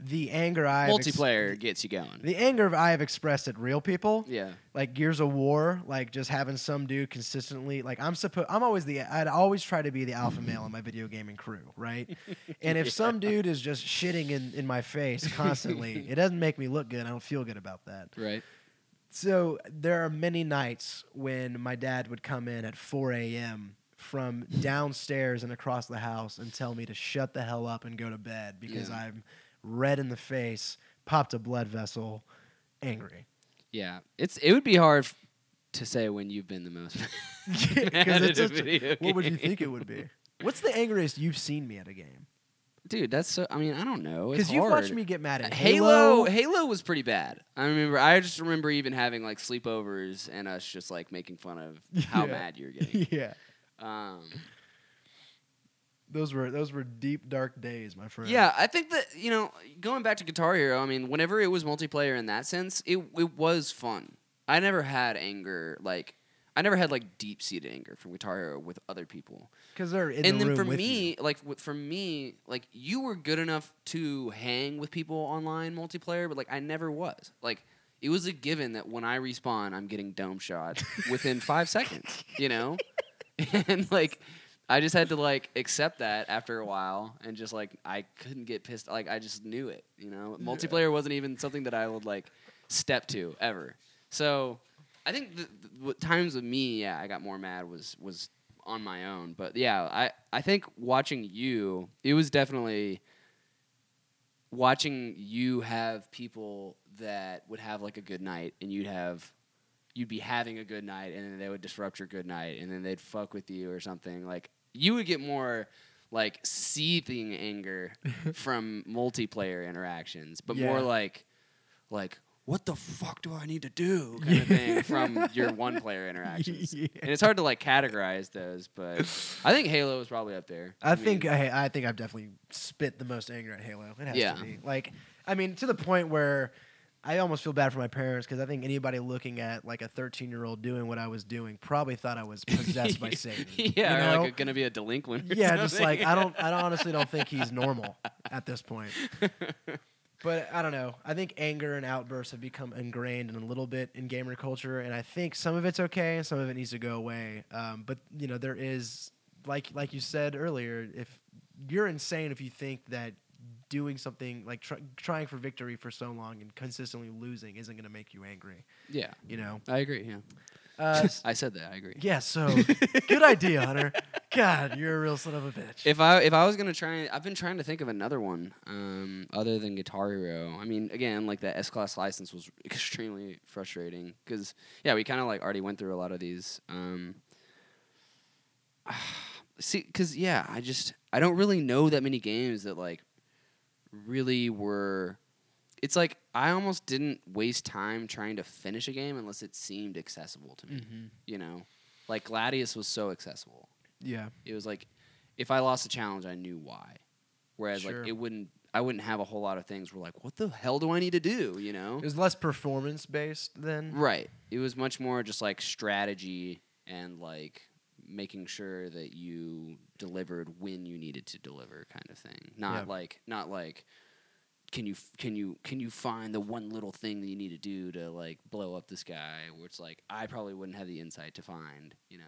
the anger I multiplayer gets you going. The anger I have expressed at real people, yeah, like Gears of War, like just having some dude consistently, like I'd always try to be the alpha male in my video gaming crew, right? And if some dude is just shitting in my face constantly, it doesn't make me look good. I don't feel good about that, right? So there are many nights when my dad would come in at 4 a.m. from downstairs and across the house and tell me to shut the hell up and go to bed because I'm red in the face, popped a blood vessel, angry. Yeah, it would be hard to say when you've been the most mad at a video game. What would you think it would be? What's the angriest you've seen me at a game? Dude, that's so... I mean, I don't know. Because you've watched me get mad at Halo. Halo was pretty bad. I just remember even having like sleepovers and us just like making fun of how mad you were getting. Yeah. Those were deep, dark days, my friend. Yeah, I think that, you know, going back to Guitar Hero, I mean, whenever it was multiplayer in that sense, it was fun. I never had anger, like, deep-seated anger from Guitar Hero with other people. Because they're in the room with you. And then for me, you were good enough to hang with people online multiplayer, but, like, I never was. Like, it was a given that when I respawn, I'm getting dome shot within 5 seconds, you know? And, like... I just had to, like, accept that after a while and just, like, I couldn't get pissed. Like, I just knew it, you know? Yeah. Multiplayer wasn't even something that I would, like, step to ever. So I think the times with me, I got more mad was on my own. But, I think watching you, it was definitely watching you have people that would have, like, a good night and you'd be having a good night, and then they would disrupt your good night, and then they'd fuck with you or something. Like, you would get more, like, seething anger from multiplayer interactions, but more like, what the fuck do I need to do kind of thing from your one-player interactions. Yeah. And it's hard to, like, categorize those, but I think Halo is probably up there. I think I've definitely spit the most anger at Halo. It has to be. Like, I mean, to the point where... I almost feel bad for my parents because I think anybody looking at like a 13-year-old doing what I was doing probably thought I was possessed by Satan. Yeah, you know? Like gonna be a delinquent. Or something. Just like I honestly don't think he's normal at this point. But I don't know. I think anger and outbursts have become ingrained in a little bit in gamer culture, and I think some of it's okay and some of it needs to go away. But you know, there is like you said earlier, if you're insane if you think that doing something like trying for victory for so long and consistently losing isn't going to make you angry. Yeah. You know? I agree, yeah. I said that, I agree. Yeah, so good idea, Hunter. God, you're a real son of a bitch. If I was going to try, I've been trying to think of another one other than Guitar Hero. I mean, again, like that S-Class license was extremely frustrating because, we kind of like already went through a lot of these. I don't really know that many games that like really were... It's like I almost didn't waste time trying to finish a game unless it seemed accessible to me. Mm-hmm. You know? Like, Gladius was so accessible. Yeah. It was like, if I lost a challenge, I knew why. Whereas, sure. like, it wouldn't... I wouldn't have a whole lot of things where, like, what the hell do I need to do, you know? It was less performance-based then. Right. It was much more just, like, strategy and, like, making sure that you delivered when you needed to deliver kind of thing. Not, yeah. like, not like, can you find the one little thing that you need to do to, like, blow up this guy, where it's like, I probably wouldn't have the insight to find, you know?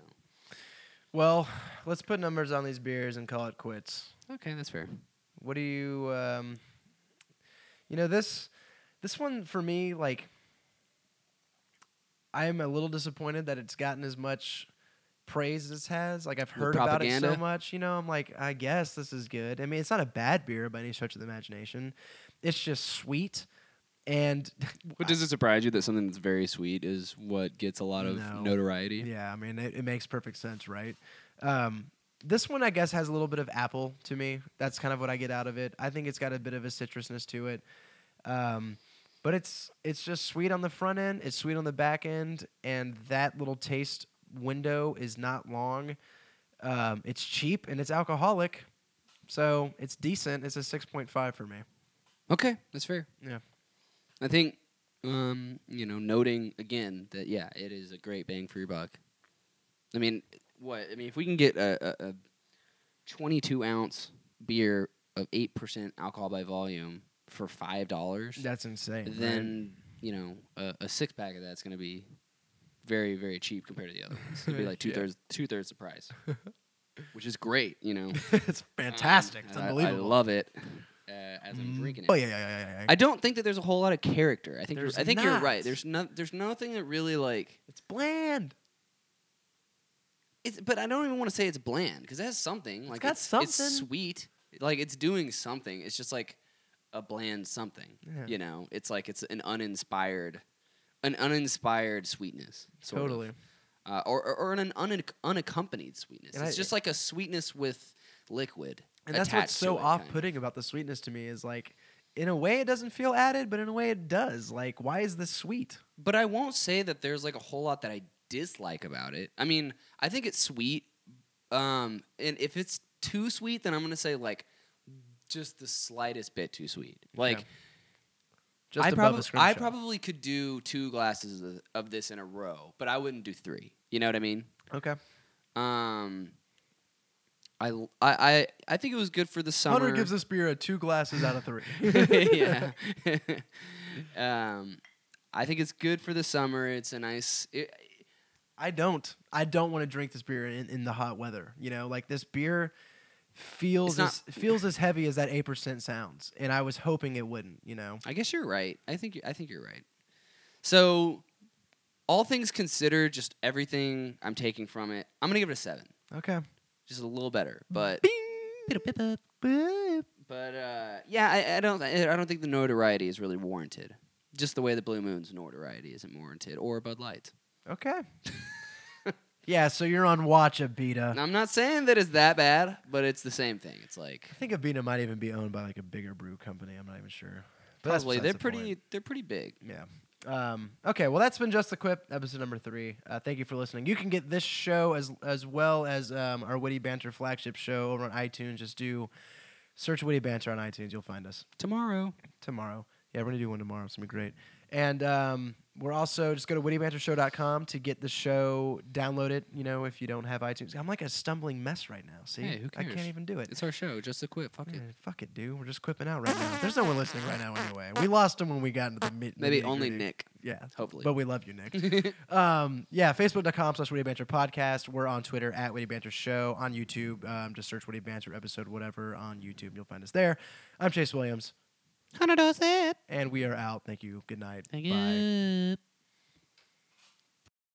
Well, let's put numbers on these beers and call it quits. Okay, that's fair. What do you, you know, this one for me, like, I am a little disappointed that it's gotten as much praise as it has. Like, I've heard about it so much, you know, I'm like, I guess this is good. I mean, it's not a bad beer by any stretch of the imagination. It's just sweet. And but does it surprise you that something that's very sweet is what gets a lot of notoriety? Yeah, I mean, it makes perfect sense, right? This one, I guess, has a little bit of apple to me. That's kind of what I get out of it. I think it's got a bit of a citrusness to it. But it's just sweet on the front end. It's sweet on the back end. And that little taste window is not long. It's cheap, and it's alcoholic. So it's decent. It's a 6.5 for me. Okay, that's fair. Yeah. I think, you know, noting, again, that, yeah, it is a great bang for your buck. I mean... What I mean, if we can get a 22-ounce beer of 8% alcohol by volume for $5, that's insane. Then right? you know a six pack of that's going to be very, very cheap compared to the other ones. It'll be like two thirds the price, which is great. You know, it's fantastic. It's unbelievable. I love it. As I'm drinking it. Oh yeah. I don't think that there's a whole lot of character. I think you're right. There's nothing that really like. It's bland. But I don't even want to say it's bland because it has something. Like it's got something. It's sweet. Like it's doing something. It's just like a bland something. Yeah. You know, it's like it's an uninspired sweetness. Totally. Or an unaccompanied sweetness. And it's just like a sweetness with liquid. And that's what's so off-putting about the sweetness to me is like, in a way it doesn't feel added, but in a way it does. Like, why is this sweet? But I won't say that there's like a whole lot that I dislike about it. I mean, I think it's sweet. And if it's too sweet, then I'm going to say, like, just the slightest bit too sweet. Like, yeah. Just I probably could do 2 glasses of this in a row, but I wouldn't do 3. You know what I mean? Okay. I think it was good for the summer. Hunter gives this beer a 2 glasses out of 3. Yeah. I think it's good for the summer. It's a nice... I don't want to drink this beer in the hot weather. You know, like this beer feels as heavy as that 8% sounds, and I was hoping it wouldn't. You know, I guess you're right. I think you're right. So, all things considered, just everything I'm taking from it, I'm gonna give it a 7. Okay, just a little better, but Bing. I don't think the notoriety is really warranted. Just the way the Blue Moon's notoriety isn't warranted, or Bud Light. Okay. Yeah, so you're on watch, Abita. I'm not saying that it's that bad, but it's the same thing. It's like I think Abita might even be owned by like a bigger brew company. I'm not even sure. But probably they're pretty big. Yeah. Okay. Well, that's been Just the Quip, episode number 3. Thank you for listening. You can get this show as well as our Witty Banter flagship show over on iTunes. Just do search Witty Banter on iTunes. You'll find us tomorrow. Yeah, we're gonna do one tomorrow. It's gonna be great. And we're also just go to wittybantershow.com to get the show, download it, you know, if you don't have iTunes. I'm like a stumbling mess right now, see? Hey, who cares? I can't even do it. It's our show, Just a Quip. Fuck it. Fuck it, dude. We're just quipping out right now. There's no one listening right now anyway. We lost them when we got into the mid. Maybe only Nick. Yeah. Hopefully. But we love you, Nick. Yeah, facebook.com/WittyBanterPodcast. We're on Twitter @WittyBanterShow. On YouTube, just search Witty Banter episode whatever on YouTube. You'll find us there. I'm Chase Williams. Hunter Dorset. And we are out. Thank you. Good night. Bye.